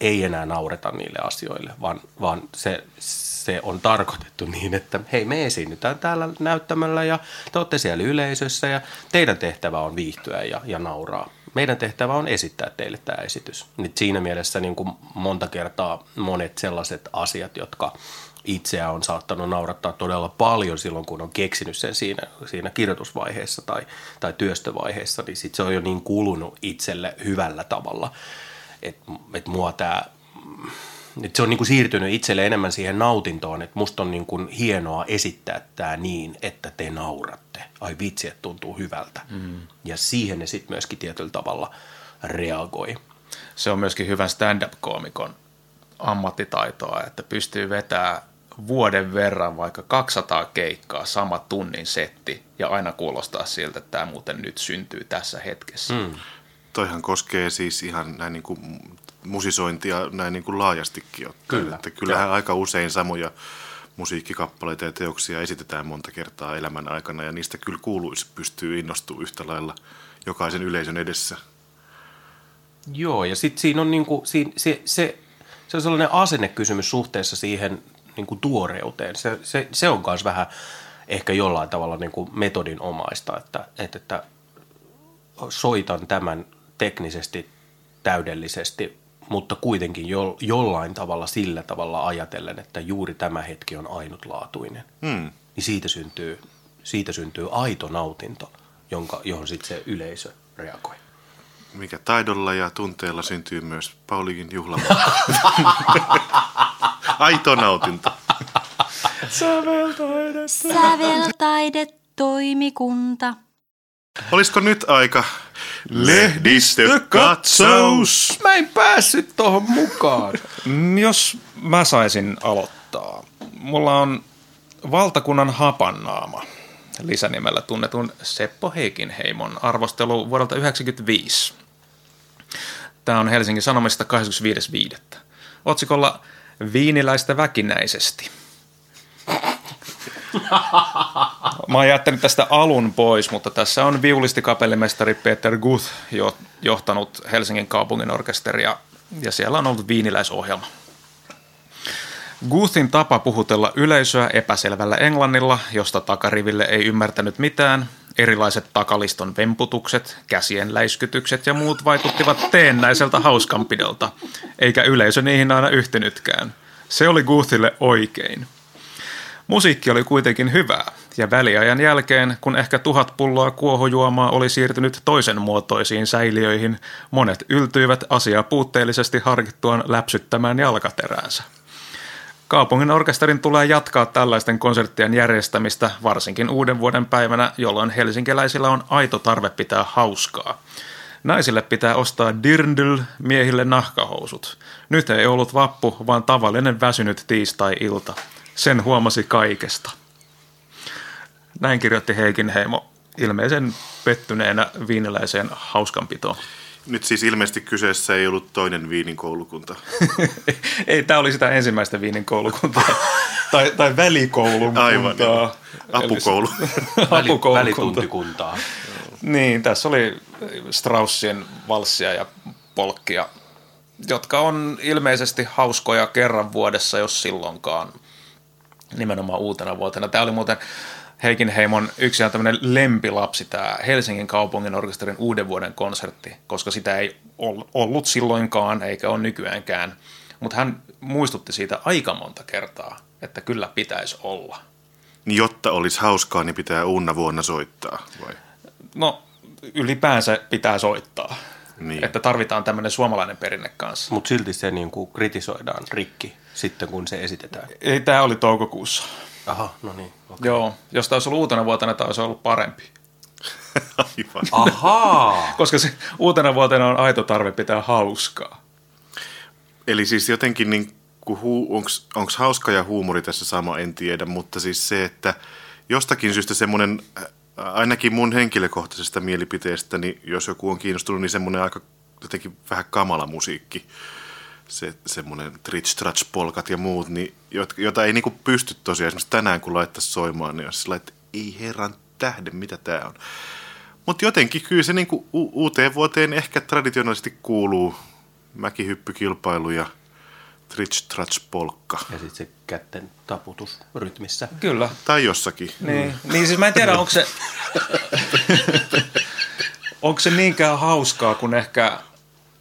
ei enää naureta niille asioille, vaan, vaan se, se on tarkoitettu niin, että hei, me esiinnytään täällä näyttämällä ja te olette siellä yleisössä ja teidän tehtävä on viihtyä ja, ja nauraa. Meidän tehtävä on esittää teille tämä esitys. Nyt siinä mielessä niin kuin monta kertaa monet sellaiset asiat, jotka itseä on saattanut naurattaa todella paljon silloin, kun on keksinyt sen siinä, siinä kirjoitusvaiheessa tai, tai työstövaiheessa, niin sitten se on jo niin kulunut itselle hyvällä tavalla, että et mua tämä Et se on niin kuin siirtynyt itselle enemmän siihen nautintoon, että musta on niin kuin hienoa esittää tämä niin, että te nauratte. Ai vitsi, että tuntuu hyvältä. Mm. Ja siihen ne sitten myöskin tietyllä tavalla reagoi. Se on myöskin hyvän stand-up-koomikon ammattitaitoa, että pystyy vetämään vuoden verran vaikka kaksisataa keikkaa sama tunnin setti ja aina kuulostaa siltä, että tämä muuten nyt syntyy tässä hetkessä. Mm. Toihan koskee siis ihan näin niin kuin musisointia näin niin kuin laajastikin. Kyllä. Että kyllähän ja. Aika usein samoja musiikkikappaleita ja teoksia esitetään monta kertaa elämän aikana ja niistä kyllä kuuluisi pystyy innostumaan yhtä lailla jokaisen yleisön edessä. Joo, ja sitten siinä on niin kuin, siinä, se, se, se on sellainen asennekysymys suhteessa siihen niin kuin tuoreuteen. Se, se, se on myös vähän ehkä jollain tavalla niin kuin metodinomaista, että, että soitan tämän teknisesti täydellisesti, mutta kuitenkin jo, jollain tavalla sillä tavalla ajatellen, että juuri tämä hetki on ainutlaatuinen. Hmm. Niin siitä syntyy, siitä syntyy aito nautinto, jonka, johon sitten se yleisö reagoi. Mikä taidolla ja tunteella syntyy myös Paulikin juhlamatko. Aito nautinto. Säveltaide. Säveltaidetoimikunta. Olisiko nyt aika lehdistökatsaus? Mä en päässyt tohon mukaan. Jos mä saisin aloittaa. Mulla on valtakunnan hapannaama. Lisänimellä tunnetun Seppo Heikinheimon arvostelu vuodelta yhdeksänkymmentäviisi. Tämä on Helsingin Sanomista kahdeskymmenesviides viidettä. Otsikolla Viiniläistä väkinäisesti. Mä oon jättänyt tästä alun pois, mutta tässä on viulistikapellimestari Peter Guth johtanut Helsingin kaupungin orkesteria ja siellä on ollut viiniläisohjelma. Guthin tapa puhutella yleisöä epäselvällä englannilla, josta takariville ei ymmärtänyt mitään, erilaiset takaliston vemputukset, käsien läiskytykset ja muut vaikuttivat teennäiseltä hauskanpidolta, eikä yleisö niihin aina yhtynytkään. Se oli Guthille oikein. Musiikki oli kuitenkin hyvää, ja väliajan jälkeen, kun ehkä tuhat pulloa kuohojuomaa oli siirtynyt toisen muotoisiin säiliöihin, monet yltyivät asiaa puutteellisesti harkittuaan läpsyttämään jalkateräänsä. Kaupungin orkesterin tulee jatkaa tällaisten konserttien järjestämistä varsinkin uuden vuoden päivänä, jolloin helsinkiläisillä on aito tarve pitää hauskaa. Naisille pitää ostaa dirndl, miehille nahkahousut. Nyt ei ollut vappu, vaan tavallinen väsynyt tiistai-ilta. Sen huomasi kaikesta. Näin kirjoitti Heikinheimo ilmeisen pettyneenä viiniläiseen hauskanpitoon. Nyt siis ilmeisesti kyseessä ei ollut toinen viinin koulukunta. Ei, tämä oli sitä ensimmäistä viinin koulukuntaa. tai, tai välikoulukuntaa. Aivan, apukoulu. Apukoulukunta. Välituntikuntaa. Niin, tässä oli Straussien valssia ja polkkia, jotka on ilmeisesti hauskoja kerran vuodessa, jos silloinkaan. Nimenomaan uutena vuotena. Tämä oli muuten Heikinheimon yksi ihan tämmöinen lempilapsi, tämä Helsingin kaupungin orkesterin uuden vuoden konsertti, koska sitä ei ollut silloinkaan eikä ole nykyäänkään. Mutta hän muistutti siitä aika monta kertaa, että kyllä pitäisi olla. Niin jotta olisi hauskaa, niin pitää uuna vuonna soittaa, vai? No ylipäänsä pitää soittaa, niin. Että tarvitaan tämmöinen suomalainen perinne kanssa. Mutta silti se niin kuin kritisoidaan rikki sitten, kun se esitetään. Ei, tämä oli toukokuussa. Aha, no niin. Okay. Joo, jos tämä olisi ollut uutena vuotena, tämä olisi ollut parempi. Aivan. Ahaa. Koska se uutena vuotena on aito tarve pitää hauskaa. Eli siis jotenkin, niin onko hauska ja huumori tässä sama, en tiedä, mutta siis se, että jostakin syystä semmoinen, ainakin mun henkilökohtaisesta mielipiteestäni, niin jos joku on kiinnostunut, niin semmoinen aika jotenkin vähän kamala musiikki. Se semmoinen tritch-tratch-polkat ja muut, niin, jota ei niinku pysty tosiaan esimerkiksi tänään, kun laittaisi soimaan, niin jos laittaisi, ei herran tähden, mitä tää on. Mutta jotenkin kyllä se niinku u- uuteen vuoteen ehkä traditionaalisesti kuuluu mäkihyppykilpailu ja tritch-tratch-polkka. Ja sitten se kätten taputus rytmissä. Kyllä. Tai jossakin. Niin, niin siis mä en tiedä, onko se, onko se niinkään hauskaa kuin ehkä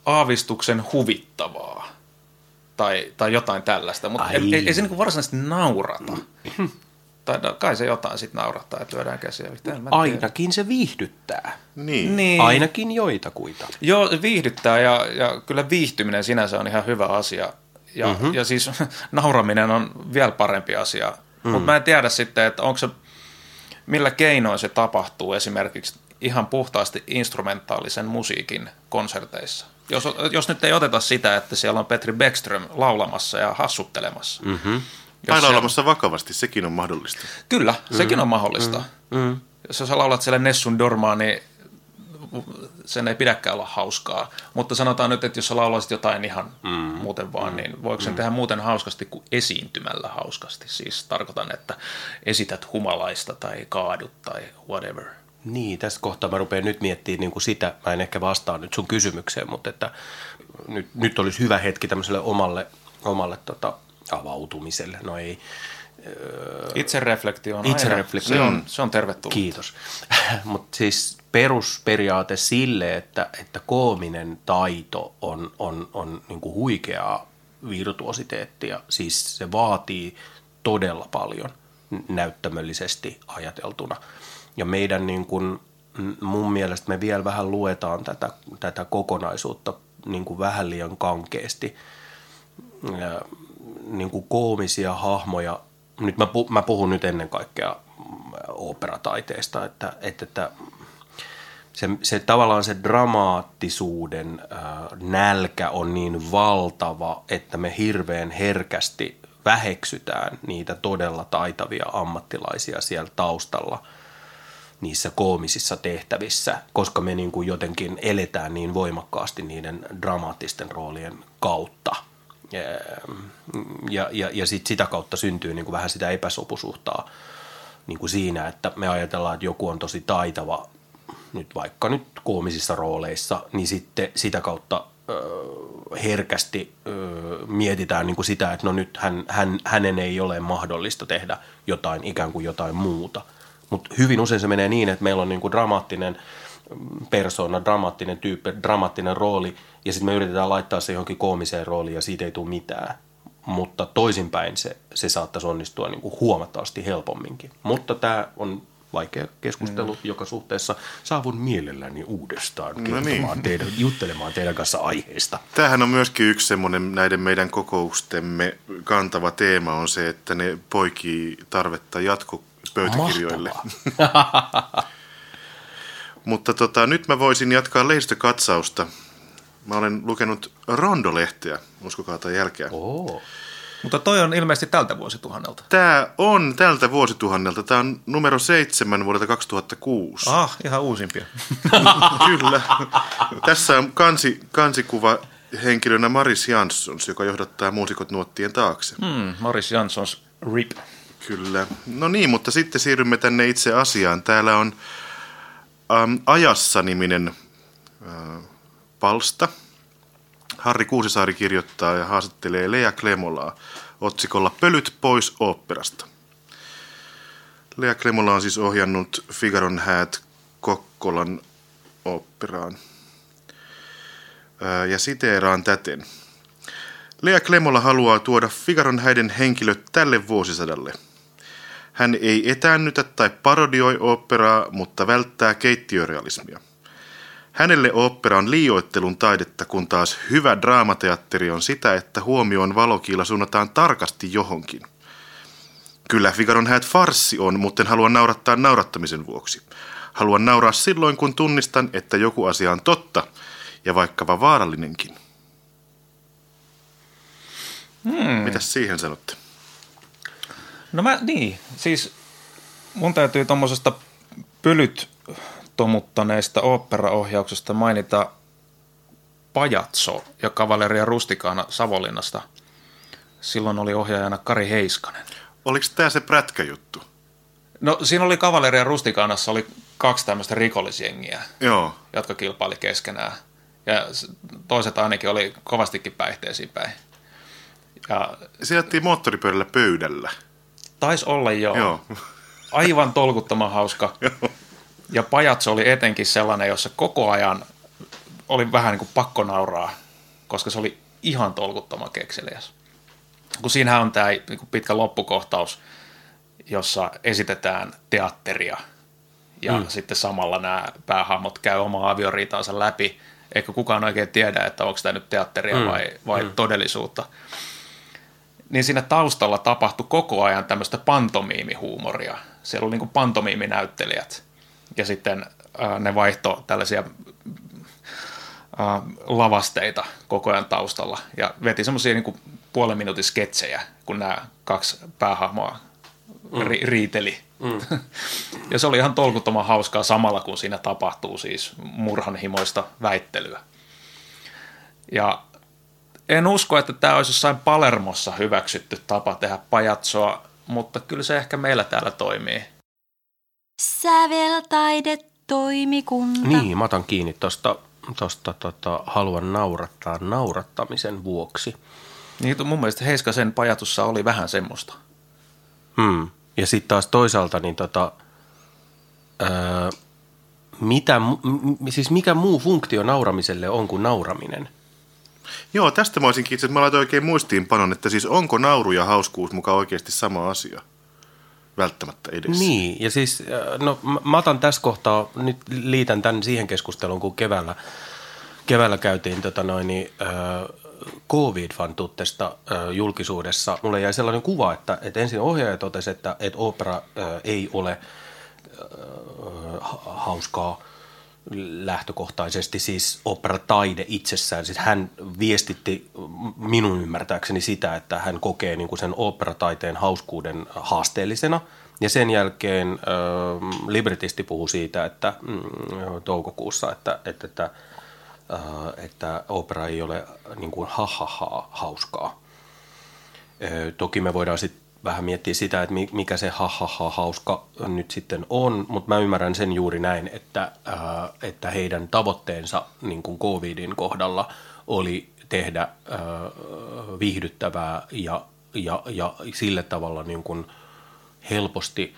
aavistuksen huvittavaa tai, tai jotain tällaista, mutta ei, ei, ei se niin kuin varsinaisesti naurata. Mm. Tai no, kai se jotain sitten naurattaa ja työdään käsiä. Ainakin se viihdyttää. Niin. niin. Ainakin joitakuita. Joo, viihdyttää ja, ja kyllä viihtyminen sinänsä on ihan hyvä asia. Ja, mm-hmm. ja siis nauraminen on vielä parempi asia. Mm-hmm. Mutta mä en tiedä sitten, että onko se, millä keinoin se tapahtuu esimerkiksi ihan puhtaasti instrumentaalisen musiikin konserteissa. Jos, jos nyt ei oteta sitä, että siellä on Petri Bäckström laulamassa ja hassuttelemassa. Mm-hmm. Tai laulamassa se... vakavasti, sekin on mahdollista. Kyllä, mm-hmm. sekin on mahdollista. Mm-hmm. Jos sä laulat siellä Nessun Dormaa, niin sen ei pidäkään olla hauskaa. Mutta sanotaan nyt, että jos sä laulaisit jotain ihan mm-hmm. muuten vaan, niin voiko sen mm-hmm. tehdä muuten hauskasti kuin esiintymällä hauskasti? Siis tarkoitan, että esität humalaista tai kaadut tai whatever. Niin, tässä kohtaa mä rupean nyt miettimään niin kuin sitä. Mä en ehkä vastaa nyt sun kysymykseen, mutta että nyt, nyt olisi hyvä hetki tämmöiselle omalle, omalle tota, avautumiselle. No ei. Öö, Itsereflektio on Itsereflektio. Se on, se on tervetullut. Kiitos. Mutta siis perusperiaate sille, että, että koominen taito on, on, on niin kuin huikeaa virtuositeettia. Siis se vaatii todella paljon näyttämöllisesti ajateltuna. Ja meidän niin kuin, mun mielestä me vielä vähän luetaan tätä, tätä kokonaisuutta niin kuin vähän liian kankeasti. Ja, niin kuin koomisia hahmoja, nyt mä, pu, mä puhun nyt ennen kaikkea oopperataiteesta, että, että, että se, se tavallaan se dramaattisuuden ää, nälkä on niin valtava, että me hirveän herkästi väheksytään niitä todella taitavia ammattilaisia siellä taustalla niissä koomisissa tehtävissä, koska me niin kuin jotenkin eletään niin voimakkaasti niiden dramaattisten roolien kautta. Ja, ja, ja sit sitä kautta syntyy niin kuin vähän sitä epäsopusuhtaa niin kuin siinä, että me ajatellaan, että joku on tosi taitava nyt vaikka nyt koomisissa rooleissa, niin sitten sitä kautta ö, herkästi ö, mietitään niin kuin sitä, että no nyt hän, hän, hänen ei ole mahdollista tehdä jotain ikään kuin jotain muuta. Mutta hyvin usein se menee niin, että meillä on niinku dramaattinen persona, dramaattinen tyyppi, dramaattinen rooli, ja sitten me yritetään laittaa se johonkin koomiseen rooliin, ja siitä ei tule mitään. Mutta toisinpäin se, se saattaisi onnistua niinku huomattavasti helpomminkin. Mutta tämä on vaikea keskustelu, mm. joka suhteessa saavun mielelläni uudestaan no kertomaan niin. teidän, juttelemaan teidän kanssa aiheesta. Tämähän on myöskin yksi semmoinen näiden meidän kokoustemme kantava teema on se, että ne poikii tarvetta jatko pöytäkirjoille. Mutta tota, nyt mä voisin jatkaa lehdistökatsausta. Mä olen lukenut Rondo-lehteä, uskokaa tai jälkeä. Oo. Mutta toi on ilmeisesti tältä vuosituhannelta. Tää on tältä vuosituhannelta. Tää on numero seitsemän vuodelta kaksituhattakuusi. Ah, ihan uusimpia. Kyllä. Tässä on kansi, kansikuva henkilönä Mariss Jansons, joka johdattaa muusikot nuottien taakse. Mm, Mariss Jansons, rip. Kyllä. No niin, mutta sitten siirrymme tänne itse asiaan. Täällä on äm, Ajassa-niminen ä, palsta. Harri Kuusisaari kirjoittaa ja haastattelee Lea Klemolaa otsikolla Pölyt pois oopperasta. Lea Klemola on siis ohjannut Figaron häät Kokkolan oopperaan. Ä, ja siteeraan täten. Lea Klemola haluaa tuoda Figaron häiden henkilöt tälle vuosisadalle. Hän ei etäännytä tai parodioi oopperaa, mutta välttää keittiörealismia. Hänelle ooppera on liioittelun taidetta, kun taas hyvä draamateatteri on sitä, että huomioon valokiila suunnataan tarkasti johonkin. Kyllä Figaron häät farssi on, mutta en halua naurattaa naurattamisen vuoksi. Haluan nauraa silloin, kun tunnistan, että joku asia on totta ja vaikkapa vaarallinenkin. Hmm. Mitäs siihen sanotte? No mä, niin, siis mun täytyy tommosesta pölyt tomuttaneista oopperaohjauksesta mainita Pajatso ja Cavalleria Rusticana Savonlinnasta. Silloin oli ohjaajana Kari Heiskanen. Oliko tää se prätkäjuttu? No siinä oli Cavalleria Rusticanassa oli kaksi tämmöistä rikollisjengiä, joo, jotka kilpaili keskenään. Ja toiset ainakin oli kovastikin päihteisiin päin. Ja se jättiin moottoripyörällä pöydällä. Taisi olla, joo. joo. Aivan tolkuttoman hauska. Ja Pajatso oli etenkin sellainen, jossa koko ajan oli vähän niin kuin pakko nauraa, koska se oli ihan tolkuttoman kekseliäs. Kun siinähän on tämä pitkä loppukohtaus, jossa esitetään teatteria. Ja mm. sitten samalla nämä päähahmot käy omaa avioriitaansa läpi. Eikö kukaan oikein tiedä, että onko tämä nyt teatteria mm. vai, vai mm. todellisuutta. niin siinä taustalla tapahtui koko ajan tämmöistä pantomiimihuumoria. Siellä oli niin kuin pantomiiminäyttelijät ja sitten äh, ne vaihtoi tällaisia äh, lavasteita koko ajan taustalla ja veti semmoisia niin kuin puolen minuutin sketsejä, kun nämä kaksi päähahmoa ri- riiteli. Mm. Ja se oli ihan tolkuttoman hauskaa samalla, kun siinä tapahtuu siis murhanhimoista väittelyä. Ja en usko, että tämä olisi jossain Palermossa hyväksytty tapa tehdä pajatsoa, mutta kyllä se ehkä meillä täällä toimii. Säveltaidetoimikunta. Niin, mä otan kiinni tuosta, tuosta tota, haluan naurattaa naurattamisen vuoksi. Niin, mun mielestä Heiskasen pajatussa oli vähän semmoista. Hmm. Ja sitten taas toisaalta, niin tota, öö, mitä, m- siis mikä muu funktio nauramiselle on kuin nauraminen? Joo, tästä mä olisinkin itse asiassa, mä laitoin oikein muistiinpanon, että siis onko nauru ja hauskuus mukaan oikeasti sama asia? Välttämättä edes. Niin, ja siis, no mä otan tässä kohtaa, nyt liitän tämän siihen keskusteluun, kun keväällä, keväällä käytiin tota noin, öö, covid-fantuttesta julkisuudessa. Mulle jäi sellainen kuva, että, että ensin ohjaaja totesi, että, että opera ei ole hauskaa lähtökohtaisesti, siis opera-taide itsessään. Siis hän viestitti minun ymmärtääkseni sitä, että hän kokee niin kuin sen opera-taiteen hauskuuden haasteellisena. Ja sen jälkeen äh, libertisti puhui siitä, että mm, toukokuussa, että, että, että että opera ei ole niin kuin ha-ha-ha hauskaa. Toki me voidaan sitten vähän miettiä sitä, että mikä se ha-ha-ha hauska nyt sitten on, mutta mä ymmärrän sen juuri näin, että, että heidän tavoitteensa niin kuin covidin kohdalla oli tehdä viihdyttävää ja, ja, ja sillä tavalla niin kuin helposti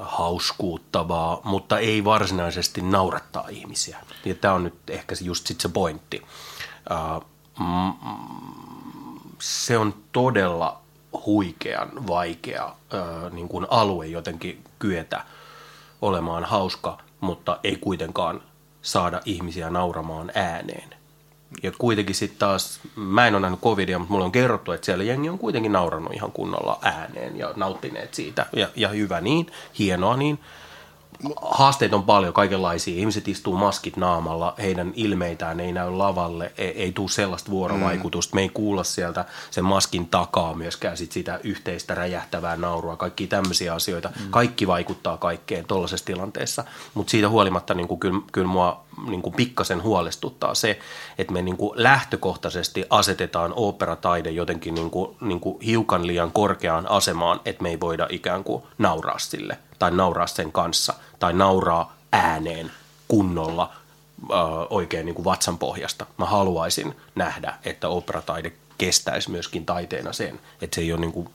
hauskuuttavaa, mutta ei varsinaisesti naurattaa ihmisiä. Ja tämä on nyt ehkä just sit se pointti. Se on todella huikean vaikea niin kuin alue jotenkin kyetä olemaan hauska, mutta ei kuitenkaan saada ihmisiä nauramaan ääneen. Ja kuitenkin sitten taas, mä en ole nähnyt covidia, mutta mulle on kerrottu, että siellä jengi on kuitenkin naurannut ihan kunnolla ääneen ja nauttineet siitä. Ja, ja hyvä niin, hienoa niin. Haasteet on paljon kaikenlaisia. Ihmiset istuu maskit naamalla, heidän ilmeitään ei näy lavalle, ei, ei tule sellaista vuorovaikutusta. Me ei kuulla sieltä sen maskin takaa myöskään sit sitä yhteistä räjähtävää naurua, kaikki tämmöisiä asioita. Mm. Kaikki vaikuttaa kaikkeen tuollaisessa tilanteessa, mutta siitä huolimatta niin kuin, kyllä, kyllä mua niin kuin pikkasen huolestuttaa se, että me niin kuin lähtökohtaisesti asetetaan oopperataide jotenkin niin kuin, niin kuin hiukan liian korkeaan asemaan, että me ei voida ikään kuin nauraa sille tai nauraa sen kanssa, tai nauraa ääneen kunnolla äh, oikein niin kuin vatsan pohjasta. Mä haluaisin nähdä, että operataide kestäisi myöskin taiteena sen, että se ei ole niin kuin,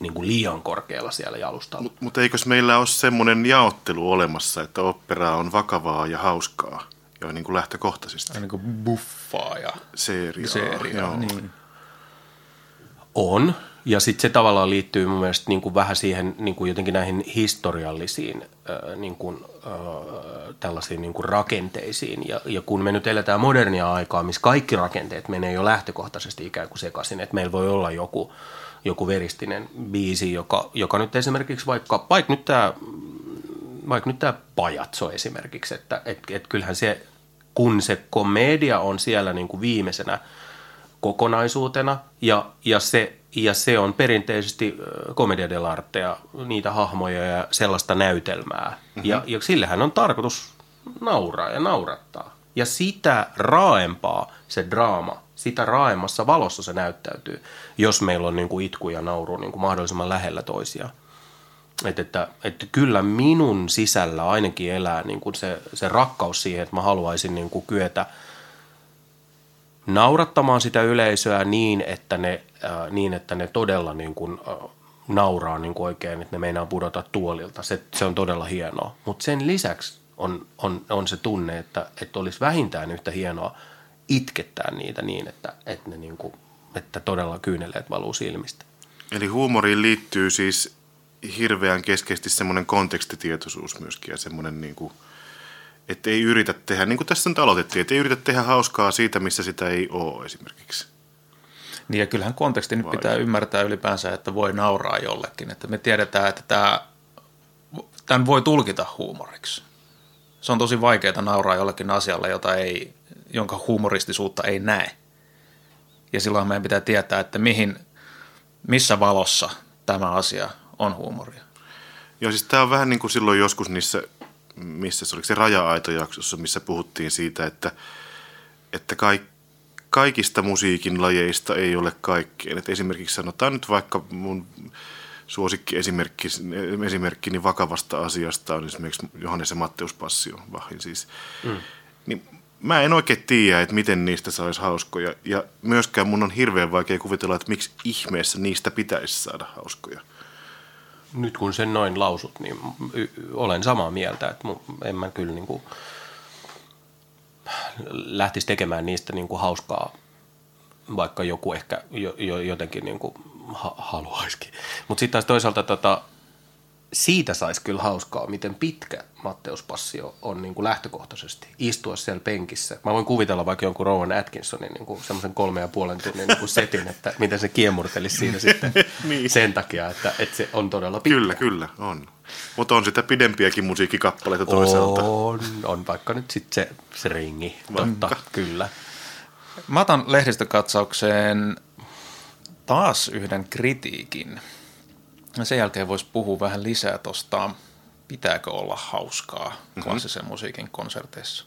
niin kuin liian korkealla siellä jalustalla. Mutta mut eikös meillä ole semmoinen jaottelu olemassa, että opera on vakavaa ja hauskaa, jo niin kuin lähtökohtaisesti. Ja niin kuin buffaa ja seriaa. seriaa niin. On. Ja sitten se tavallaan liittyy mun mielestä niin kuin vähän siihen niin kuin jotenkin näihin historiallisiin niin kuin, tällaisiin niin kuin rakenteisiin. Ja, ja kun me nyt eletään modernia aikaa, missä kaikki rakenteet menee jo lähtökohtaisesti ikään kuin sekaisin, että meillä voi olla joku, joku veristinen biisi, joka, joka nyt esimerkiksi vaikka, vaikka nyt tämä vaikka nyt tämä pajatso esimerkiksi, että et, et kyllähän se, kun se komedia on siellä niin kuin viimeisenä kokonaisuutena ja, ja se Ja se on perinteisesti komedia dell'artea, niitä hahmoja ja sellaista näytelmää. Mm-hmm. Ja, ja sillähän on tarkoitus nauraa ja naurattaa. Ja sitä raaempaa se draama, sitä raaemmassa valossa se näyttäytyy, jos meillä on niin kuin itku ja nauru niin kuin mahdollisimman lähellä toisiaan. Että, että, että kyllä minun sisällä ainakin elää niin kuin se, se rakkaus siihen, että mä haluaisin niin kuin kyetä naurattamaan sitä yleisöä niin, että ne, äh, niin, että ne todella niin kuin, äh, nauraa niin kuin oikein, että ne meinaa pudota tuolilta. Se, se on todella hienoa. Mutta sen lisäksi on, on, on se tunne, että, että olisi vähintään yhtä hienoa itkettää niitä niin, että, että, ne niin kuin, että todella kyyneleet valuu silmistä. Eli huumoriin liittyy siis hirveän keskeisesti semmoinen kontekstitietoisuus myöskin ja semmoinen niin kuin että ei yritä tehdä, niin kuin tässä nyt aloitettiin, että ei yritä tehdä hauskaa siitä, missä sitä ei ole esimerkiksi. Niin ja kyllähän kontekstin nyt pitää ymmärtää ylipäänsä, että voi nauraa jollekin. Että me tiedetään, että tämä, tämän voi tulkita huumoriksi. Se on tosi vaikeaa nauraa jollekin asialle, jota ei, jonka huumoristisuutta ei näe. Ja silloin meidän pitää tietää, että mihin, missä valossa tämä asia on huumoria. Joo, siis tämä on vähän niin kuin silloin joskus niissä, missä se oliko se raja-aitojaksossa, missä puhuttiin siitä, että, että kaikki, kaikista musiikin lajeista ei ole kaikkeen. Et esimerkiksi sanotaan nyt vaikka mun suosikki esimerkkini vakavasta asiasta on esimerkiksi Johannes ja Matteus Passio, Bachin siis. Mm. Niin mä en oikein tiedä, että miten niistä saisi hauskoja ja myöskään mun on hirveän vaikea kuvitella, että miksi ihmeessä niistä pitäisi saada hauskoja. Nyt kun sen noin lausut, niin olen samaa mieltä, että en mä kyllä niin kuin lähtisi tekemään niistä niin kuin hauskaa, vaikka joku ehkä jo, jotenkin niin kuin ha- haluaisikin. Mutta sitten taas toisaalta tota, siitä saisi kyllä hauskaa, miten pitkä Matteus Passio on niin kuin lähtökohtaisesti istua siellä penkissä. Mä voin kuvitella vaikka jonkun Rowan Atkinsonin niin kuin semmoisen kolme ja puolen tunnin niin kuin setin, että miten se kiemurtelisi siinä sitten niin. Sen takia, että, että se on todella pitkä. Kyllä, kyllä, on. Mutta on sitä pidempiäkin musiikkikappaleita toisaalta. On, on vaikka nyt sitten se, se ringi, totta, Vanka. Kyllä. Mä otan lehdistökatsaukseen taas yhden kritiikin. Sen jälkeen voisi puhua vähän lisää tuosta, pitääkö olla hauskaa klassisen mm-hmm. musiikin konserteissa.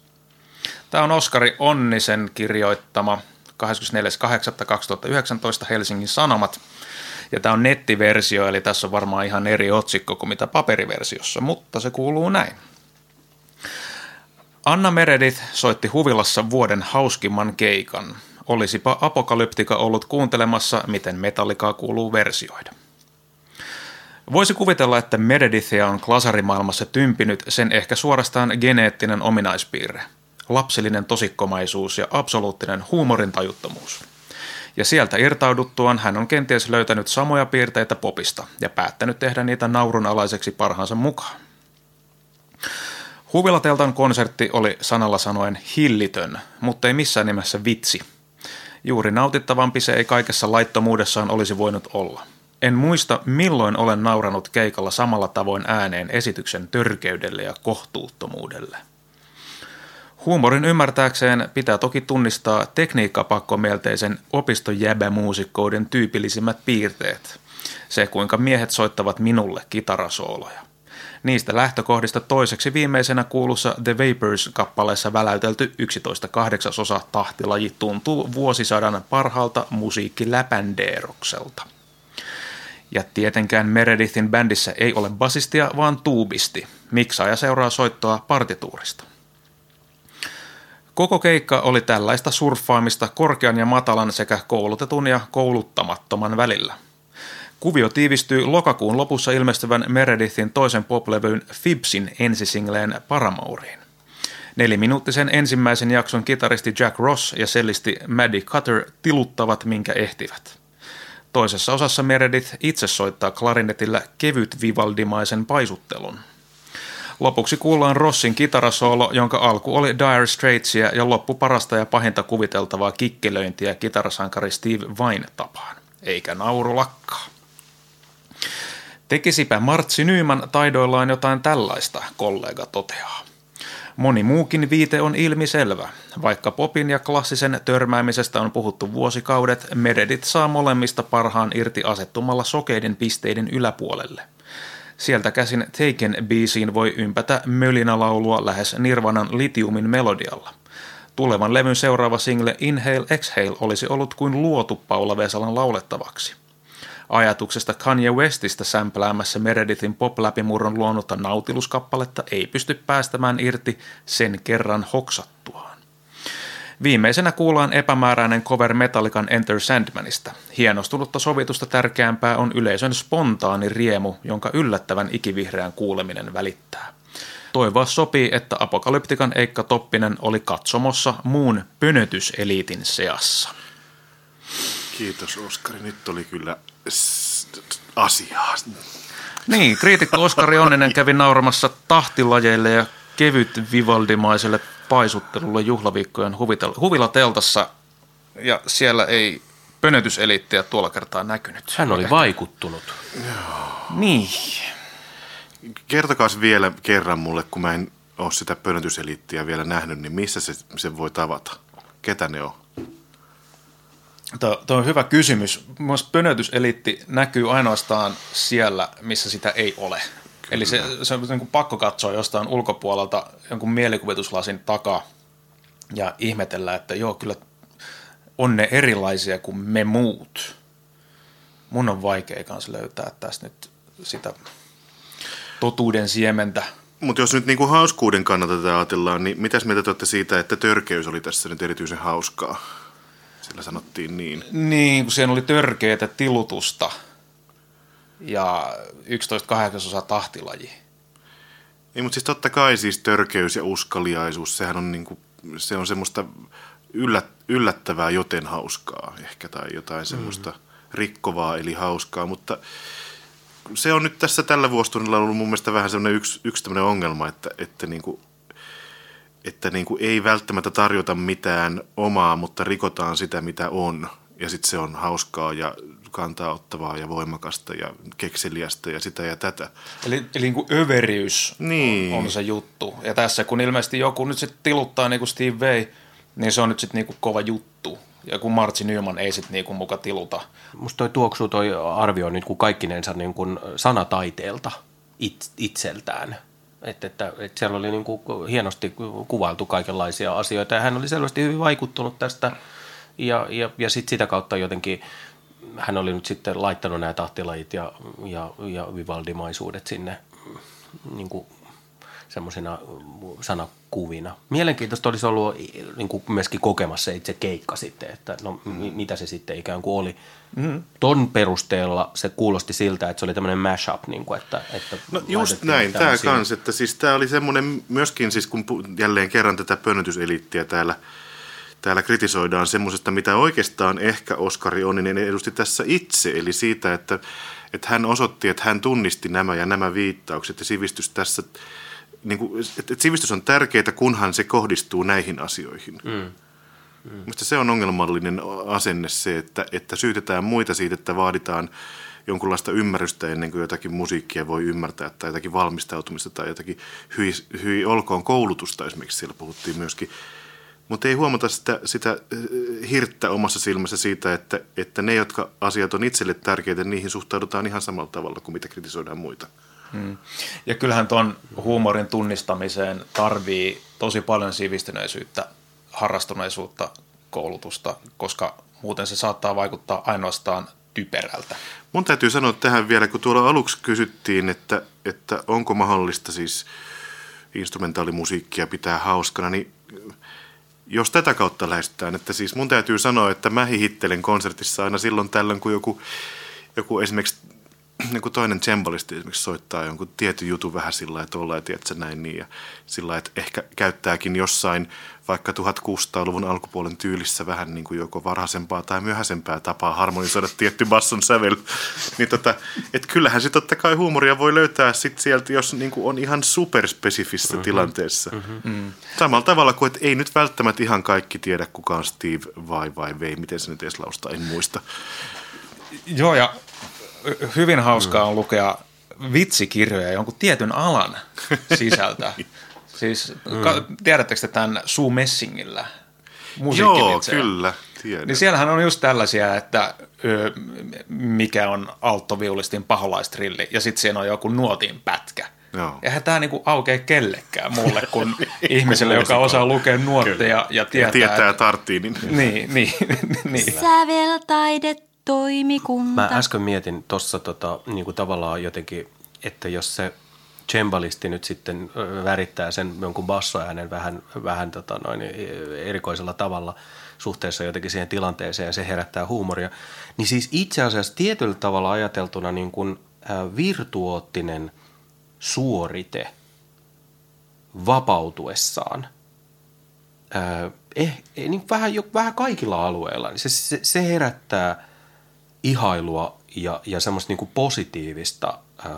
Tämä on Oskari Onnisen kirjoittama kahdeskymmenesneljäs kahdeksas kaksituhattayhdeksäntoista Helsingin Sanomat. Ja tämä on nettiversio, eli tässä on varmaan ihan eri otsikko kuin mitä paperiversiossa, mutta se kuuluu näin. Anna Meredith soitti huvilassa vuoden hauskimman keikan. Olisipa Apocalyptica ollut kuuntelemassa, miten Metallicaa kuuluu versioida. Voisi kuvitella, että Meredithia on klasarimaailmassa tympinyt sen ehkä suorastaan geneettinen ominaispiirre, lapsellinen tosikkomaisuus ja absoluuttinen huumorintajuttomuus. Ja sieltä irtauduttuaan hän on kenties löytänyt samoja piirteitä popista ja päättänyt tehdä niitä naurunalaiseksi parhaansa mukaan. Huvilateltan konsertti oli sanalla sanoen hillitön, mutta ei missään nimessä vitsi. Juuri nautittavampi se ei kaikessa laittomuudessaan olisi voinut olla. En muista, milloin olen nauranut keikalla samalla tavoin ääneen esityksen törkeydelle ja kohtuuttomuudelle. Huumorin ymmärtääkseen pitää toki tunnistaa tekniikkapakkomielteisen opistojäbämuusikkoiden tyypillisimmät piirteet. Se, kuinka miehet soittavat minulle kitarasooloja. Niistä lähtökohdista toiseksi viimeisenä kuulussa The Vapors-kappaleessa väläytelty yksitoista kahdeksasosa tahtilaji tuntuu vuosisadan parhaalta musiikkiläpändeerokselta. Ja tietenkään Meredithin bändissä ei ole basistia, vaan tuubisti. Miksaaja seuraa soittoa partituurista. Koko keikka oli tällaista surffaamista korkean ja matalan sekä koulutetun ja kouluttamattoman välillä. Kuvio tiivistyy lokakuun lopussa ilmestyvän Meredithin toisen poplevyn Fibsin ensisingleen Paramouriin. Neliminuuttisen ensimmäisen jakson kitaristi Jack Ross ja sellisti Maddie Cutter tiluttavat minkä ehtivät. Toisessa osassa Meredith itse soittaa klarinetillä kevyt vivaldimaisen paisuttelun. Lopuksi kuullaan Rossin kitarasoolo, jonka alku oli Dire Straitsia ja loppu parasta ja pahinta kuviteltavaa kikkelöintiä kitarasankari Steve Vain tapaan, eikä nauru lakkaa. Tekisipä Martsi Nyman taidoillaan jotain tällaista, kollega toteaa. Moni muukin viite on ilmiselvä. Vaikka popin ja klassisen törmäämisestä on puhuttu vuosikaudet, Meredith saa molemmista parhaan irti asettumalla sokeiden pisteiden yläpuolelle. Sieltä käsin Taken-biisiin voi ympätä mölinälaulua lähes Nirvanan Lithiumin melodialla. Tulevan levyn seuraava single Inhale Exhale olisi ollut kuin luotu Paula Vesalan laulettavaksi. Ajatuksesta Kanye Westistä sämpläämässä Meredithin pop-läpimurron luonnutta nautiluskappaletta ei pysty päästämään irti sen kerran hoksattuaan. Viimeisenä kuullaan epämääräinen cover Metallican Enter Sandmanista. Hienostunutta sovitusta tärkeämpää on yleisön spontaani riemu, jonka yllättävän ikivihreän kuuleminen välittää. Toivoa sopii, että Apokalyptikan Eikka Toppinen oli katsomossa muun pönötyseliitin seassa. Kiitos Oskari, nyt oli kyllä asiaa. Niin, kriitikko Oskari Onninen kävi nauramassa tahtilajeille ja kevyt vivaldimaiselle paisuttelulle juhlaviikkojen huvilateltassa ja siellä ei pönötyseliittiä tuolla kertaa näkynyt. Hän oli vaikuttunut. Joo. Niin. Kertokaas vielä kerran mulle, kun mä en ole sitä pönötyseliittiä vielä nähnyt, niin missä se, se voi tavata? Ketä ne on? Tuo on hyvä kysymys. Myös pönötyseliitti näkyy ainoastaan siellä, missä sitä ei ole. Kyllä. Eli se, se on niin kuin pakko katsoa jostain ulkopuolelta jonkun mielikuvituslasin takaa ja ihmetellä, että joo, kyllä on ne erilaisia kuin me muut. Mun on vaikea kanssa löytää tässä nyt sitä totuuden siementä. Mutta jos nyt niinku hauskuuden kannalta tätä ajatellaan, niin mitäs mieltä te olette siitä, että törkeys oli tässä nyt erityisen hauskaa? Sillä sanottiin niin. Niin, kun siinä oli törkeätä tilutusta ja yksitoista kahdeksasosa tahtilaji. Ei, mutta siis totta kai siis törkeys ja uskaliaisuus, sehän on niinku, se on semmoista yllättävää joten hauskaa ehkä tai jotain semmoista mm. rikkovaa eli hauskaa, mutta se on nyt tässä tällä vuositunnilla ollut mun mielestä vähän semmoinen yksi, yksi tämmöinen ongelma, että, että niinku että niin kuin ei välttämättä tarjota mitään omaa, mutta rikotaan sitä, mitä on. Ja sitten se on hauskaa ja kantaa ottavaa ja voimakasta ja kekseliästä ja sitä ja tätä. Eli, eli niin kuin överiys niin. on, on se juttu. Ja tässä kun ilmeisesti joku nyt sitten tiluttaa niin kuin Steve Vai, niin se on nyt sitten niin kuin kova juttu. Ja kun Martsi Nyman ei sitten niin kuin muka tiluta. Musta toi tuoksuu toi arvio niin kuin kaikkinensa niin kuin sanataiteelta it, itseltään. Että, että, että siellä oli niin kuin hienosti kuvailtu kaikenlaisia asioita ja hän oli selvästi hyvin vaikuttunut tästä ja, ja, ja sitten sitä kautta jotenkin hän oli nyt sitten laittanut nämä tahtilajit ja, ja, ja vivaldimaisuudet sinne niin kuin semmoisina sanakuvina. Mielenkiintoista olisi ollut niin kuin myöskin kokemassa itse keikka sitten, että no mm. mitä se sitten ikään kuin oli. Mm. Ton perusteella se kuulosti siltä, että se oli tämmöinen mash-up. Niin kuin, että, että no just näin, tämä kans, että siis tämä oli semmoinen myöskin, siis kun jälleen kerran tätä pönötyseliittiä täällä, täällä kritisoidaan semmoisesta, mitä oikeastaan ehkä Oskari Onninen edusti tässä itse, eli siitä, että, että hän osoitti, että hän tunnisti nämä ja nämä viittaukset ja sivistys tässä niin kuin, että sivistys on tärkeää, kunhan se kohdistuu näihin asioihin. Mm. Mm. Mistä se on ongelmallinen asenne se, että, että syytetään muita siitä, että vaaditaan jonkunlaista ymmärrystä ennen kuin jotakin musiikkia voi ymmärtää tai jotakin valmistautumista tai jotakin hyi, hyi olkoon koulutusta esimerkiksi siellä puhuttiin myöskin. Mutta ei huomata sitä, sitä hirttä omassa silmässä siitä, että, että ne, jotka asiat on itselle tärkeitä, niihin suhtaudutaan ihan samalla tavalla kuin mitä kritisoidaan muita. Hmm. Ja kyllähän tuon huumorin tunnistamiseen tarvii tosi paljon sivistyneisyyttä, harrastuneisuutta, koulutusta, koska muuten se saattaa vaikuttaa ainoastaan typerältä. Mun täytyy sanoa tähän vielä, kun tuolla aluksi kysyttiin, että, että onko mahdollista siis instrumentaalimusiikkia pitää hauskana, niin jos tätä kautta lähestytään, että siis mun täytyy sanoa, että mä hihittelen konsertissa aina silloin tällöin, kun joku, joku esimerkiksi niin toinen tsembalisti esimerkiksi soittaa jonkun tietyn jutun vähän sillä lailla, että ollaan, tiedätkö, näin niin, ja sillä lailla, että ehkä käyttääkin jossain vaikka tuhatkuusisataaluvun alkupuolen tyylissä vähän niin kuin joko varhaisempaa tai myöhäisempää tapaa harmonisoida tietty basson sävel. Niin tota, et kyllähän se totta kai huumoria voi löytää sit sieltä, jos niin kuin on ihan superspesifissä mm-hmm. tilanteessa. Mm-hmm. Samalla tavalla kuin, että ei nyt välttämättä ihan kaikki tiedä, kuka on Steve Vai vai Vai, miten se nyt edes laustaa, en muista. Joo, ja hyvin hauskaa on lukea vitsikirjoja jonkun tietyn alan sisältä. Siis ka- tiedättekö tämän Sue Messingillä musiikkivitsejä? Joo, kyllä, tiedän. Niin siellähän on just tällaisia, että ö, mikä on alttoviulistin paholaistrilli ja sitten siinä on joku nuotin pätkä. Joo. Eihän tämä niinku aukea kellekään muulle kuin ihmiselle, joka osaa lukea nuotteja ja tietää. Ja tietää tarttiinin. Niin, niin, niin. Säveltaidet. Toimikunta. Mä äsken mietin tuossa tota, niinku tavallaan jotenkin, että jos se cembalisti nyt sitten värittää sen jonkun bassoäänen vähän, vähän tota noin erikoisella tavalla suhteessa jotenkin siihen tilanteeseen ja se herättää huumoria, niin siis itse asiassa tietyllä tavalla ajateltuna niin kuin virtuoottinen suorite vapautuessaan eh, eh, niin vähän, jo, vähän kaikilla alueilla, niin se, se, se herättää ihailua ja, ja semmoista niin kuin positiivista ää,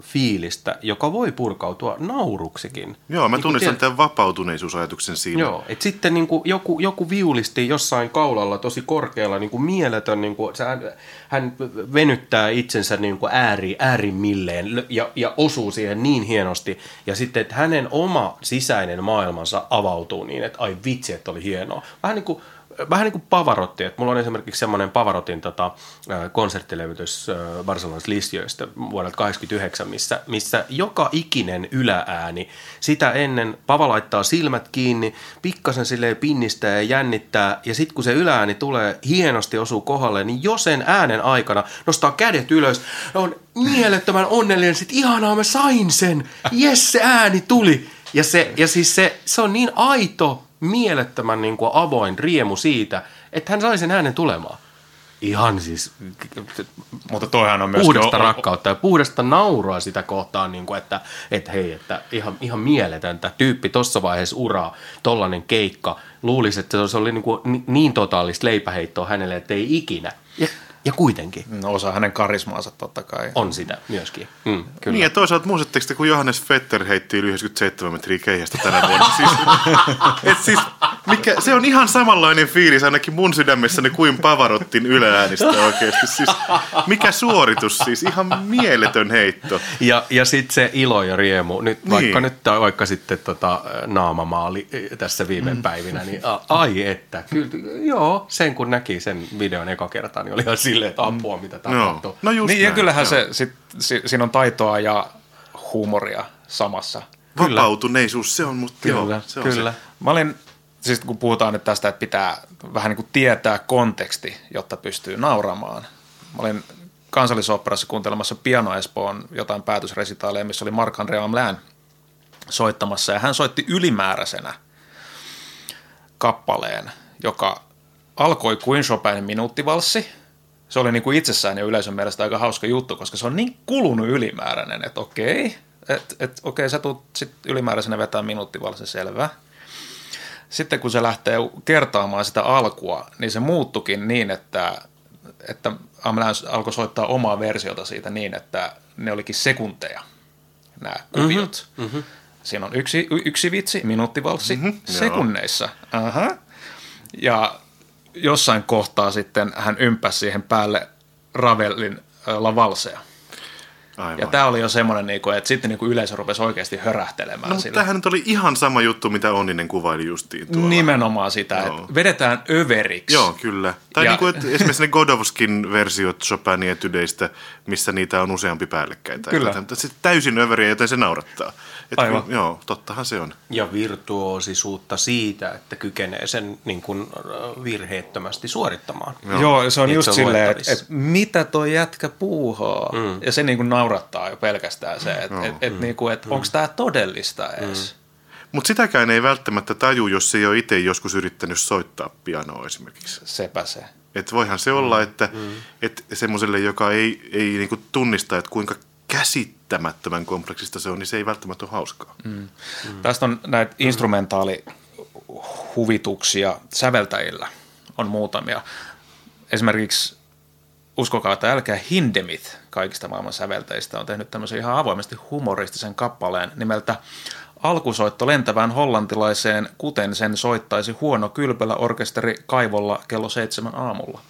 fiilistä, joka voi purkautua nauruksikin. Joo, mä niin tunnistan tiedä... tämän vapautuneisuusajatuksen siinä. Joo, että sitten niin kuin joku, joku viulisti jossain kaulalla tosi korkealla, niin kuin mieletön, niin kuin, hän, hän venyttää itsensä niin kuin ääri, äärimmilleen ja, ja osuu siihen niin hienosti. Ja sitten, että hänen oma sisäinen maailmansa avautuu niin, että ai vitsi, että oli hienoa. Vähän niin kuin Vähän niin kuin Pavarotti, että mulla on esimerkiksi semmoinen Pavarotin tota, konserttilevytys Barcelonassa Lisiöistä vuodelta kahdeksankymmentäyhdeksän, missä, missä joka ikinen yläääni, sitä ennen Pava laittaa silmät kiinni, pikkasen silleen pinnistää ja jännittää, ja sitten kun se yläääni tulee, hienosti osuu kohdalle, niin jo sen äänen aikana nostaa kädet ylös, on mielettömän onnellinen, sit ihanaa mä sain sen, jes se ääni tuli, ja, se, ja siis se, se on niin aito, mielettömän niin kuin avoin riemu siitä, että hän sai sen äänen tulemaan. Ihan siis mutta toihan on myös puhdasta o- rakkautta ja puhdasta nauraa sitä kohtaan, niin kuin että, että hei, että ihan, ihan mieletöntä tyyppi tuossa vaiheessa uraa, tollainen keikka. Luulisi, että se oli niin, kuin niin totaalista leipäheittoa hänelle, että ei ikinä. Ja, ja kuitenkin. No osa hänen karismaansa totta kai. On sitä myöskin. Mm, kyllä. Niin ja toisaalta muistatteko te, kun Johannes Vetter heitti yli yhdeksänkymmentäseitsemän metriä keihästä tänä vuonna? Siis, et siis, mikä, se on ihan samanlainen fiilis ainakin mun sydämessäni kuin Pavarottin ylääänistä oikeasti. Siis, mikä suoritus siis, ihan mieletön heitto. Ja, ja sitten se ilo ja riemu, nyt, niin. vaikka nyt tai vaikka sitten tota, naamamaali tässä viime päivinä, niin a, ai että, kyllä, joo, sen kun näki sen videon eka kertaa, niin oli ihan silleen, että apua, mitä tapahtuu. No, no niin, ja kyllähän no. se, sit, si, siinä on taitoa ja huumoria samassa. Vapautuneisuus, se on, mutta kyllä, joo, se on kyllä. Se. Mä olin, siis kun puhutaan nyt tästä, että pitää vähän niin kuin tietää konteksti, jotta pystyy nauramaan. Mä olin Kansallisoopperassa kuuntelemassa Piano Espoon jotain päätösresitaaleja, missä oli Marc-André Amelin soittamassa, ja hän soitti ylimääräisenä kappaleen, joka alkoi kuin Chopinin minuuttivalssi. Se oli niin kuin itsessään ja yleisön mielestä aika hauska juttu, koska se on niin kulunut ylimääräinen, että okei, että, että okei, sä tulet sitten ylimääräisenä vetää minuuttivalssi, selvä. Sitten kun se lähtee kertaamaan sitä alkua, niin se muuttukin niin, että, että Amelin alkoi soittaa omaa versiota siitä niin, että ne olikin sekunteja, nämä kuviot. Mm-hmm, mm-hmm. Siinä on yksi, y- yksi vitsi, minuuttivalssi, mm-hmm, sekunneissa. Aha. Ja jossain kohtaa sitten hän ympäsi siihen päälle Ravelin La Valsea. Aivan. Ja tämä oli jo semmoinen, että sitten yleisö rupesi oikeasti hörähtelemään. No, mutta tämähän oli ihan sama juttu, mitä Onninen kuvaili justiin tuolla. Nimenomaan sitä, joo, että vedetään överiksi. Joo, kyllä. Tai ja... niin kuin, että esimerkiksi ne Godowskin versiot Chopinin etydeistä, missä niitä on useampi päällekkäin. Kyllä. Mutta se täysin överiä, joten se naurattaa. Että aivan. Kun, joo, tottahan se on. Ja virtuoosisuutta siitä, että kykenee sen niin kuin virheettömästi suorittamaan. Joo, joo, se on just silleen, että et, mitä toi jätkä puuhaa. Mm. Ja se niin kuin naurattaa. Naurattaa jo pelkästään se, että no, et, et mm, niinku, et mm. onko tämä todellista edes. Mm. Mutta sitäkään ei välttämättä taju, jos ei ole itse joskus yrittänyt soittaa pianoa esimerkiksi. Sepä se. Että voihan se mm. olla, että mm. et semmoiselle, joka ei, ei niinku tunnista, että kuinka käsittämättömän kompleksista se on, niin se ei välttämättä ole hauskaa. Mm. Mm. Tästä on näitä mm. instrumentaalihuvituksia säveltäjillä on muutamia. Esimerkiksi uskokaa, että älkää Hindemith kaikista maailman säveltäjistä on tehnyt tämmöisen ihan avoimesti humoristisen kappaleen nimeltä Alkusoitto lentävään hollantilaiseen, kuten sen soittaisi huono kylpylä orkesteri kaivolla kello seitsemän aamulla.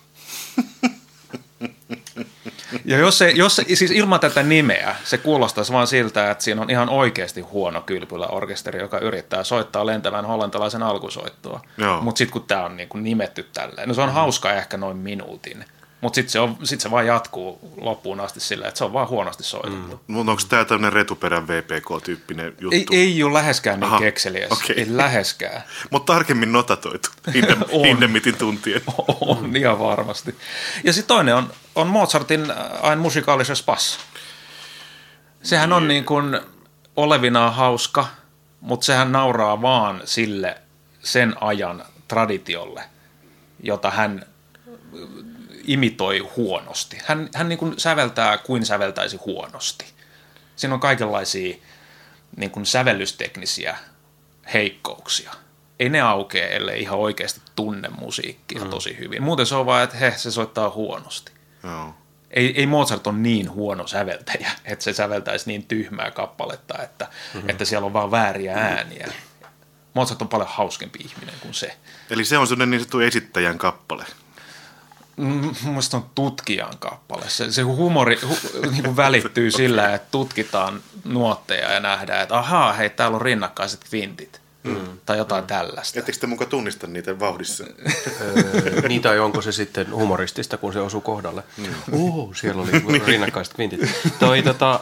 Ja jos se, jos se, siis ilman tätä nimeä, se kuulostaisi vaan siltä, että siinä on ihan oikeasti huono kylpylä orkesteri, joka yrittää soittaa lentävän hollantilaisen alkusoittoa. Mutta sitten kun tämä on niinku nimetty tälleen, no se on mm-hmm. hauska ehkä noin minuutin. Mutta sitten se, sit se vaan jatkuu loppuun asti sillä, että se on vaan huonosti soitettu. Mm. Mutta onko tämä tämmöinen retuperän V P K-tyyppinen juttu? Ei, ei ole läheskään niin kekseliäs. Okay. Ei läheskään. Mutta tarkemmin notatoitu Hindemitin tuntien. On ihan varmasti. Ja sitten toinen on, on Mozartin Ein musikalischer Spaß. Sehän on niin kuin olevinaan hauska, mutta sehän nauraa vaan sille sen ajan traditiolle, jota hän... imitoi huonosti. Hän, hän niin kuin säveltää kuin säveltäisi huonosti. Siinä on kaikenlaisia niin kuin sävellysteknisiä heikkouksia. Ei ne aukea, ellei ihan oikeasti tunne musiikkia mm. tosi hyvin. Muuten se on vaan, että he, se soittaa huonosti. No. Ei, ei Mozart on niin huono säveltäjä, että se säveltäisi niin tyhmää kappaletta, että, mm-hmm. että siellä on vaan vääriä ääniä. Mozart on paljon hauskempi ihminen kuin se. Eli se on sellainen niin sanottu esittäjän kappale. Mun mielestä on tutkijan kappale. Se, se humori hu, niin kuin välittyy sillä, että tutkitaan nuotteja ja nähdään, että ahaa, hei, täällä on rinnakkaiset kvintit. Mm. Tai jotain mm. tällaista. Ettekö te muka tunnista niitä vauhdissa? Niin, tai onko se sitten humoristista, kun se osuu kohdalle? Oho, siellä oli rinnakkaiset kvintit. Toi tota,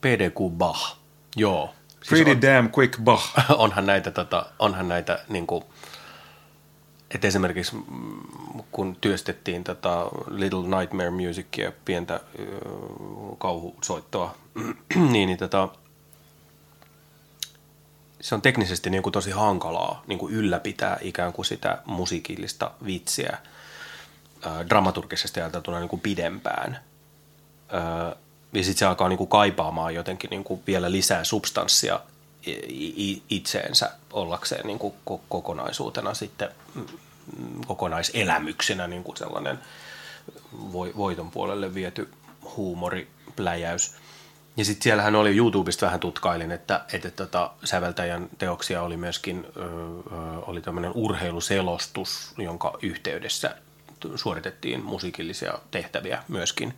P D Q Bach, joo. Siis Pretty on, damn quick Bach. Onhan näitä, tota, onhan näitä niin kuin, et esimerkiksi kun työstettiin tota Little Nightmare Musicia, pientä äh, kauhusoittoa, niin, niin tota, se on teknisesti niin kuin tosi hankalaa niin kuin ylläpitää ikään kuin sitä musiikillista vitsiä äh, dramaturgisesti ajateltuna niin kuin pidempään. Äh, ja sitten se alkaa niin kuin kaipaamaan jotenkin niin kuin vielä lisää substanssia itseensä ollakseen niin kuin kokonaisuutena sitten kokonaiselämyksenä niin kuin sellainen voiton puolelle viety huumoripläjäys. Ja sitten siellähän oli, YouTubesta vähän tutkailin, että, että tota, säveltäjän teoksia oli myöskin ö, oli tämmöinen urheiluselostus, jonka yhteydessä suoritettiin musiikillisia tehtäviä myöskin.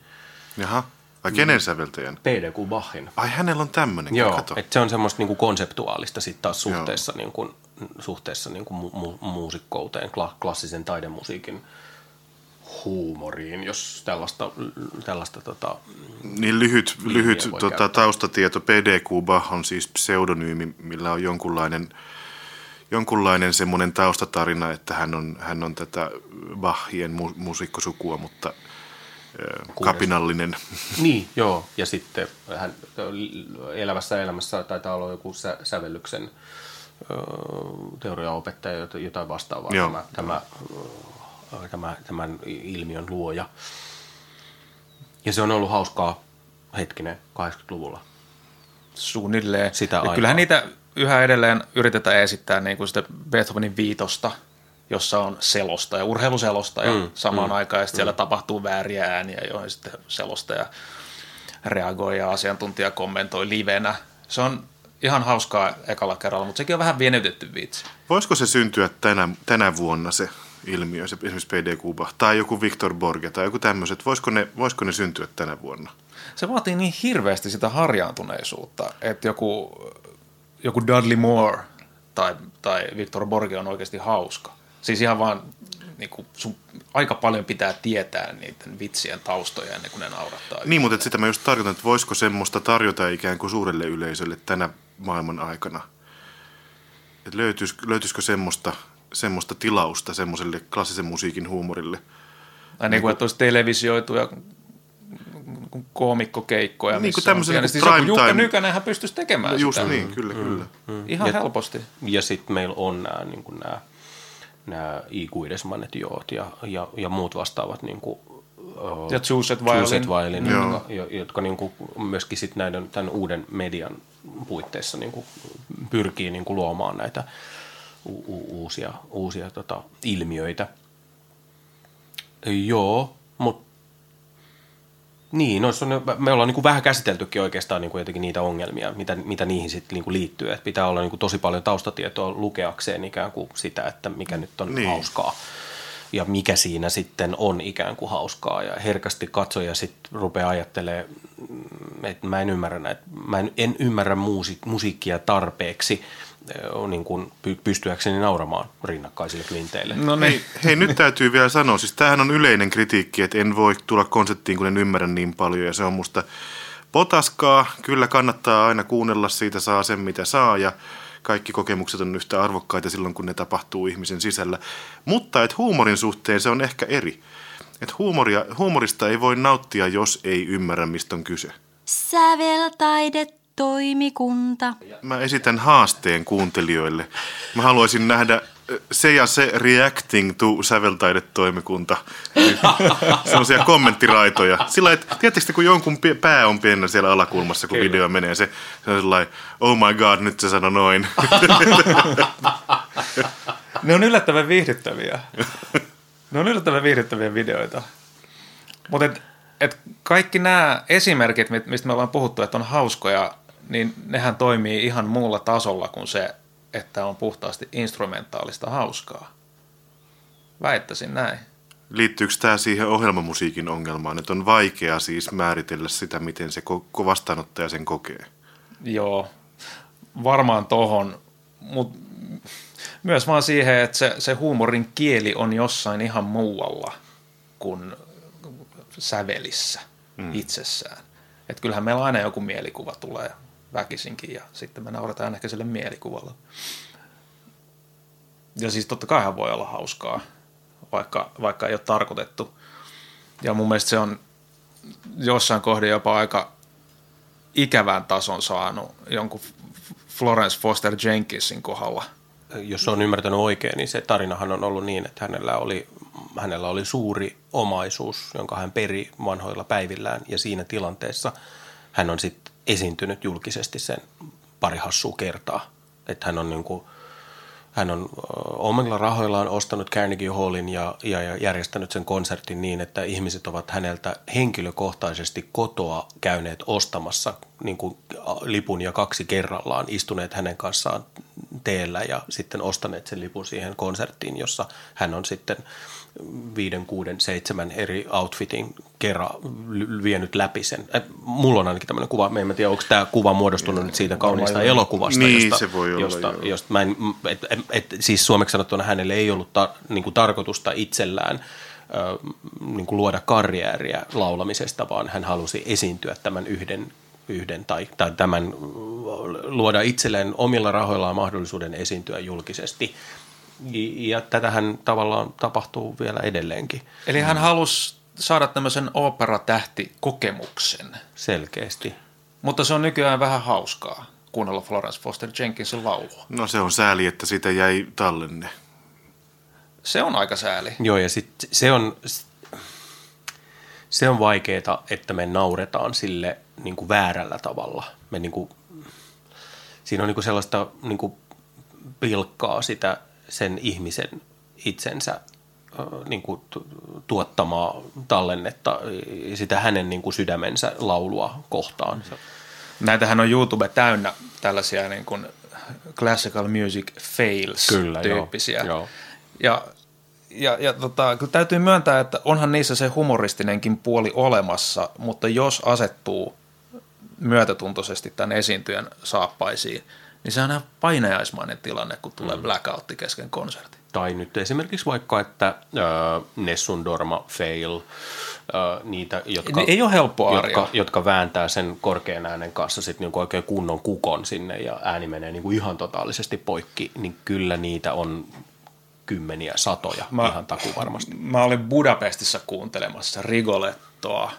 Jaha. Ai kenen säveltäjän? P D Q Bachin. Ai hänellä on tämmöinen. Joo, kato. Että se on semmoista niinku konseptuaalista sitten taas suhteessa, niinku, suhteessa niinku mu- muusikkouteen, kla- klassisen taidemusiikin huumoriin, jos tällaista... tällaista tota, niin lyhyt, lyhyt tota, taustatieto. P D Q Bach on siis pseudonyymi, millä on jonkunlainen, jonkunlainen semmoinen taustatarina, että hän on, hän on tätä Bachien mu- muusikkosukua, mutta... kapinallinen. Niin, joo. Ja sitten hän elävässä elämässä taitaa olla joku sä, sävellyksen teoriaopettaja, jotain vastaavaa. Joo, tämä, tämä, tämä, tämän ilmiön luoja. Ja se on ollut hauskaa hetkinen kahdeksankymmentäluvulla. Suunnilleen. Sitä aikaa. Kyllähän niitä yhä edelleen yritetään esittää niin kuin sitä Beethovenin viitosta, jossa on selostaja, urheiluselostaja mm, samaan mm, aikaan, ja mm. siellä tapahtuu vääriä ääniä, joihin sitten selostaja reagoi ja asiantuntija kommentoi livenä. Se on ihan hauskaa ekalla kerralla, mutta sekin on vähän vienytetty vitsi. Voisiko se syntyä tänä, tänä vuonna se ilmiö, se esimerkiksi P D Q Bach, tai joku Victor Borge tai joku tämmöiset, voisiko ne, voisiko ne syntyä tänä vuonna? Se vaatii niin hirveästi sitä harjaantuneisuutta, että joku, joku Dudley Moore tai, tai Victor Borge on oikeasti hauska. Siis ihan vaan niin kuin, sun aika paljon pitää tietää niiden vitsien taustoja ennen kuin ne naurattaa. Niin, yhdessä. Mutta et sitä mä just tarkoitan, että voisiko semmoista tarjota ikään kuin suurelle yleisölle tänä maailman aikana? Että löytyisikö, löytyisikö semmoista, semmoista tilausta semmoiselle klassisen musiikin huumorille? Tai niin kuin, että olisi televisioituja koomikkokeikkoja. Niin kuin tämmöisen niin prime time. Jukka Nykänenhän pystyisi tekemään no, just sitä. Just niin, kyllä, mm, kyllä. Mm, ihan ja, helposti. Ja sitten meillä on nämä... Niin kuin nämä nämä ikuidesmannet joot ja, ja, ja muut vastaavat. Niin kuin, ja Choosed Violin. Violin jotka, jotka niin kuin myöskin sit näiden, tämän uuden median puitteissa niin kuin pyrkii niin kuin luomaan näitä u- u- uusia, uusia tota, ilmiöitä. Joo, mutta niin, no, me ollaan niin kuin vähän käsiteltykin oikeastaan niin kuin jotenkin niitä ongelmia, mitä, mitä niihin sitten niin kuin liittyy. Että pitää olla niin kuin tosi paljon taustatietoa lukeakseen ikään kuin sitä, että mikä nyt on niin hauskaa ja mikä siinä sitten on ikään kuin hauskaa. Ja herkästi katsoja sitten rupeaa ajattelemaan, että mä en ymmärrä, näitä, mä en, en ymmärrä musiik- musiikkia tarpeeksi niin kuin pystyäkseni nauramaan rinnakkaisille kvinteille. No niin. Hei, nyt täytyy vielä sanoa, siis tämähän on yleinen kritiikki, että en voi tulla konserttiin, kun en ymmärrä niin paljon, ja se on musta potaskaa. Kyllä kannattaa aina kuunnella, siitä saa sen, mitä saa, ja kaikki kokemukset on yhtä arvokkaita silloin, kun ne tapahtuu ihmisen sisällä. Mutta et huumorin suhteen se on ehkä eri. Et huumoria, huumorista ei voi nauttia, jos ei ymmärrä, mistä on kyse. Säveltaidet. Toimikunta. Mä esitän haasteen kuuntelijoille. Mä haluaisin nähdä se ja se reacting to säveltaidetoimikunta. Sellaisia kommenttiraitoja. Sillä että tiedättekö te, kun jonkun pää on pienellä siellä alakulmassa, kun video menee, se, se on sellainen, oh my god, nyt se sanoi noin. Ne on yllättävän viihdyttäviä. Ne on yllättävän viihdyttäviä videoita. Mutta että kaikki nämä esimerkit, mistä me ollaan puhuttu, että on hauskoja, niin nehän toimii ihan muulla tasolla kuin se, että on puhtaasti instrumentaalista hauskaa. Väittäisin näin. Liittyykö tämä siihen ohjelmamusiikin ongelmaan, että on vaikea siis määritellä sitä, miten se ko- vastaanottaja sen kokee? Joo, varmaan tohon, mutta myös vaan siihen, että se, se huumorin kieli on jossain ihan muualla kuin sävelissä mm. itsessään. Että kyllähän meillä aina joku mielikuva tulee väkisinkin ja sitten me naurataan ehkä sille mielikuvalle. Ja siis totta kaihan voi olla hauskaa, vaikka, vaikka ei ole tarkoitettu. Ja mun mielestä se on jossain kohdin jopa aika ikävän tason saanut jonkun Florence Foster Jenkinsin kohdalla. Jos on ymmärtänyt oikein, niin se tarinahan on ollut niin, että hänellä oli, hänellä oli suuri omaisuus, jonka hän peri vanhoilla päivillään. Ja siinä tilanteessa hän on sitten esiintynyt julkisesti sen pari hassua kertaa. Että hän on niin kuin, hän on omilla rahoillaan ostanut Carnegie Hallin ja, ja, ja järjestänyt sen konsertin niin, että ihmiset ovat häneltä henkilökohtaisesti kotoa käyneet ostamassa niin kuin lipun ja kaksi kerrallaan, istuneet hänen kanssaan teellä ja sitten ostaneet sen lipun siihen konserttiin, jossa hän on sitten viiden, kuuden, seitsemän eri outfitin kerran vienyt läpi sen. Mulla on ainakin tämmöinen kuva, me emme tiedä, onko tämä kuva muodostunut nyt siitä kauniista elokuvasta. Niin, josta, se voi josta, olla. Josta, josta mä en, et, et, et, siis suomeksi sanottuna hänelle ei ollut ta, niin kuin tarkoitusta itsellään ö, niin kuin luoda karjääriä laulamisesta, vaan hän halusi esiintyä tämän yhden, yhden tai, tai tämän luoda itselleen omilla rahoillaan mahdollisuuden esiintyä julkisesti. Ja tätähän tavallaan tapahtuu vielä edelleenkin. Eli hän halusi saada tämmöisen oopperatähtikokemuksen. Selkeästi. Mutta se on nykyään vähän hauskaa kuunnella Florence Foster Jenkinsin laulua. No se on sääli, että siitä jäi tallenne. Se on aika sääli. Joo, ja sitten se on, se on vaikeaa, että me nauretaan sille niin kuin väärällä tavalla. Me niin kuin, siinä on niin kuin sellaista niin kuin pilkkaa sitä sen ihmisen itsensä niin kuin tuottamaa tallennetta, sitä hänen niin kuin sydämensä laulua kohtaan. Näitähän on YouTube täynnä tällaisia niin kuin classical music fails kyllä, tyyppisiä. Joo, joo. Ja, ja, ja tota, kyllä täytyy myöntää, että onhan niissä se humoristinenkin puoli olemassa, mutta jos asettuu myötätuntoisesti tämän esiintyjän saappaisiin, niin se on ihan painajaismainen tilanne, kun tulee mm. blackoutti kesken konsertti. Tai nyt esimerkiksi vaikka, että äh, Nessun Dorma fail, äh, niitä, jotka, ei ole helppoa jotka, jotka vääntää sen korkean äänen kanssa sit niinku oikein kunnon kukon sinne ja ääni menee niinku ihan totaalisesti poikki, niin kyllä niitä on kymmeniä, satoja mä, ihan takuvarmasti. Mä olin Budapestissa kuuntelemassa Rigolettoa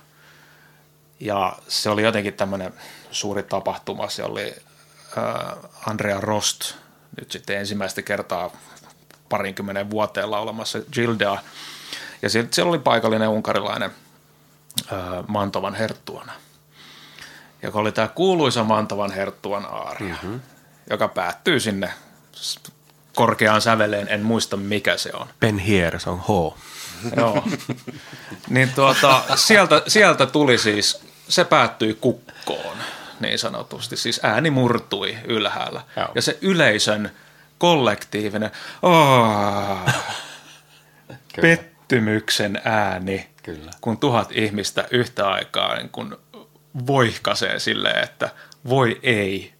ja se oli jotenkin tämmöinen suuri tapahtuma, se oli Andrea Rost nyt sitten ensimmäistä kertaa parinkymmenen vuoteen laulamassa Gildaa. Ja siellä oli paikallinen unkarilainen Mantovan herttuana, joka oli tämä kuuluisa Mantovan herttuan aaria, mm-hmm. joka päättyy sinne korkeaan säveleen, en muista mikä se on. Penhier, se on H. Joo. Niin tuota, sieltä, sieltä tuli siis, se päättyi kukkoon. Niin sanotusti, siis ääni murtui ylhäällä. Joo. Ja se yleisön kollektiivinen oh, pettymyksen ääni, kyllä. Kun tuhat ihmistä yhtä aikaa niin kun voihkaisee silleen, että voi ei,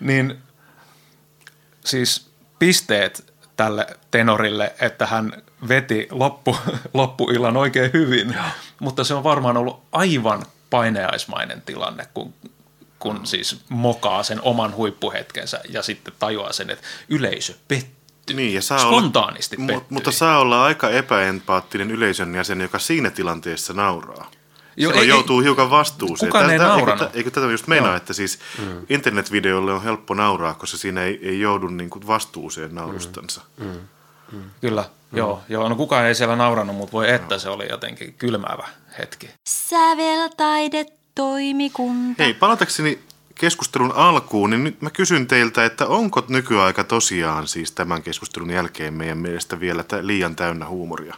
niin siis pisteet tälle tenorille, että hän veti loppu, loppuillan oikein hyvin, joo. Mutta se on varmaan ollut aivan painajaismainen tilanne, kun kun siis mokaa sen oman huippuhetkensä ja sitten tajuaa sen, että yleisö pettyy, niin, ja saa spontaanisti olla, pettyy. Mutta saa olla aika epäempaattinen yleisön jäsen, joka siinä tilanteessa nauraa. Jo, ei, joutuu ei, hiukan vastuuseen. Kukaan ei naurana. Eikö tätä just meinaa, no. Että siis mm. internetvideolle on helppo nauraa, koska siinä ei, ei joudu niin kuin vastuuseen naurustansa. Mm. Mm. Mm. Kyllä, mm. joo. joo. No kukaan ei siellä naurannut, mutta voi että no. Se oli jotenkin kylmäävä hetki. Säveltaidet. Toimikunta. Hei, palatakseni keskustelun alkuun, niin nyt mä kysyn teiltä, että onko nykyaika tosiaan siis tämän keskustelun jälkeen meidän mielestä vielä liian täynnä huumoria?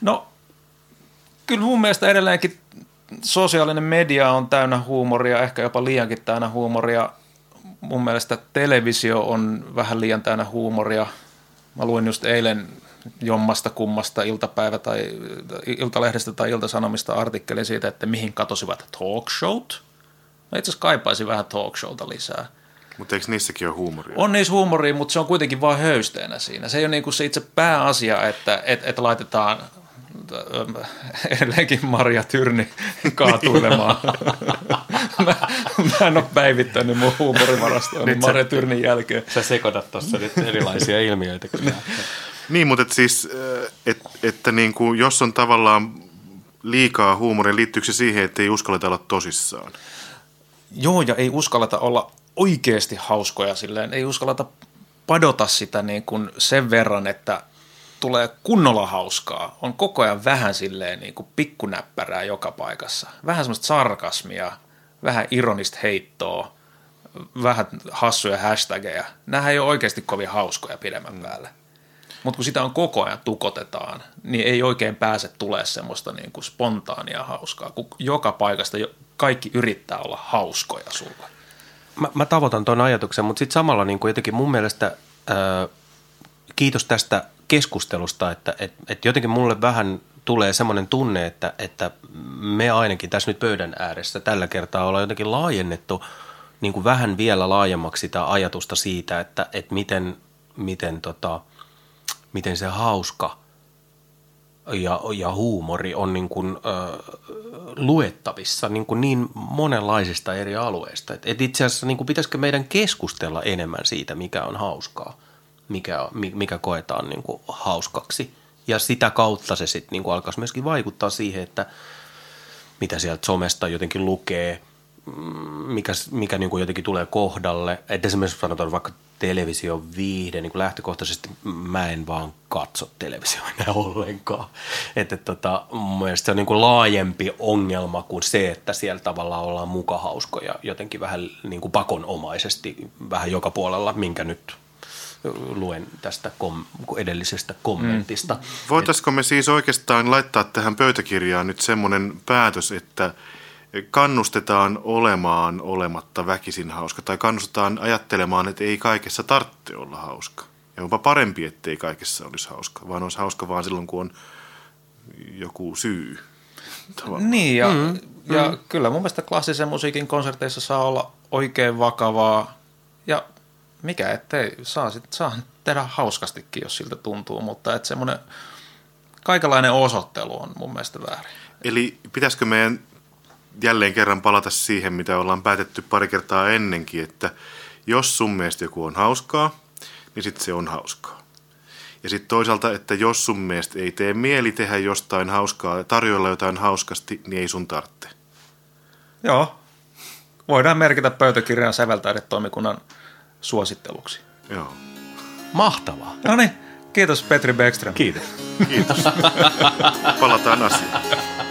No, kyllä mun mielestä edelleenkin sosiaalinen media on täynnä huumoria, ehkä jopa liiankin täynnä huumoria. Mun mielestä televisio on vähän liian täynnä huumoria. Mä luin just eilen jommasta kummasta iltapäivä- tai iltalehdestä tai iltasanomista artikkelin siitä, että mihin katosivat talkshowt. Mä itse asiassa kaipaisin vähän talkshowta lisää. Mutta eikö niissäkin ole huumoria? On niissä huumoria, mutta se on kuitenkin vain höysteenä siinä. Se ei ole niin kuin se itse pääasia, että, että, että laitetaan edelleenkin Marja Tyrni kaatuilemaan. mä, mä en ole päivittänyt mun huumorivarastoa niin Marja Tyrnin jälkeen. Sä sekoitat tuossa nyt erilaisia ilmiöitä. Niin, mutta et siis, et, että niin kuin, jos on tavallaan liikaa huumoria, liittyykö se siihen, että ei uskalleta olla tosissaan? Joo, ja ei uskalleta olla oikeasti hauskoja silleen. Ei uskalleta padota sitä niin kuin sen verran, että tulee kunnolla hauskaa. On koko ajan vähän silleen niin kuin pikkunäppärää joka paikassa. Vähän semmoista sarkasmia, vähän ironista heittoa, vähän hassuja hashtageja. Nämähän ei ole oikeasti kovin hauskoja pidemmän päälle. Mutta kun sitä on koko ajan tukotetaan, niin ei oikein pääse tulemaan semmoista niin kuin spontaania hauskaa, kun joka paikasta kaikki yrittää olla hauskoja sulla. Mä, mä tavoitan tuon ajatuksen, mutta sitten samalla niin kuin jotenkin mun mielestä ää, kiitos tästä keskustelusta, että et, et jotenkin mulle vähän tulee semmoinen tunne, että, että me ainakin tässä nyt pöydän ääressä tällä kertaa ollaan jotenkin laajennettu niin kuin vähän vielä laajemmaksi sitä ajatusta siitä, että et miten, miten, tota, miten se hauska ja, ja huumori on niin kuin, äh, luettavissa niin, kuin niin monenlaisista eri alueista. Et, et itse asiassa niin kuin pitäisikö meidän keskustella enemmän siitä, mikä on hauskaa, mikä, mikä koetaan niin kuin hauskaksi. Ja sitä kautta se sitten niin kuin alkaisi myöskin vaikuttaa siihen, että mitä sieltä somesta jotenkin lukee, mikä, mikä niin kuin jotenkin tulee kohdalle. Et esimerkiksi sanotaan vaikka television viihde, niin kuin lähtökohtaisesti mä en vaan katso televisioa enää ollenkaan. Että tota, mun mielestä se on niin kuin laajempi ongelma kuin se, että siellä tavallaan ollaan muka hauskoja jotenkin vähän niin kuin pakonomaisesti vähän joka puolella, minkä nyt luen tästä kom- edellisestä kommentista. Mm. Voitaisiko me siis oikeastaan laittaa tähän pöytäkirjaan nyt semmoinen päätös, että kannustetaan olemaan olematta väkisin hauska tai kannustetaan ajattelemaan, että ei kaikessa tarvitse olla hauska. Ja onpa parempi, ettei kaikessa olisi hauska, vaan olisi hauska vaan silloin, kun on joku syy. Tavallaan. Niin ja, mm-hmm. ja mm-hmm. kyllä mun mielestä klassisen musiikin konserteissa saa olla oikein vakavaa ja mikä ettei, saa, sit, saa tehdä hauskastikin, jos siltä tuntuu, mutta että semmoinen kaikenlainen osoittelu on mun mielestä väärin. Eli pitäisikö meidän jälleen kerran palata siihen, mitä ollaan päätetty pari kertaa ennenkin, että jos sun mielestä joku on hauskaa, niin sitten se on hauskaa. Ja sitten toisaalta, että jos sun mielestä ei tee mieli tehdä jostain hauskaa, tarjolla jotain hauskasti, niin ei sun tarvitse. Joo. Voidaan merkitä pöydäkirjan säveltäidetoimikunnan suositteluksi. Joo. Mahtavaa. No niin, kiitos Petri Bäckström. Kiitos. Kiitos. Palataan asiaan.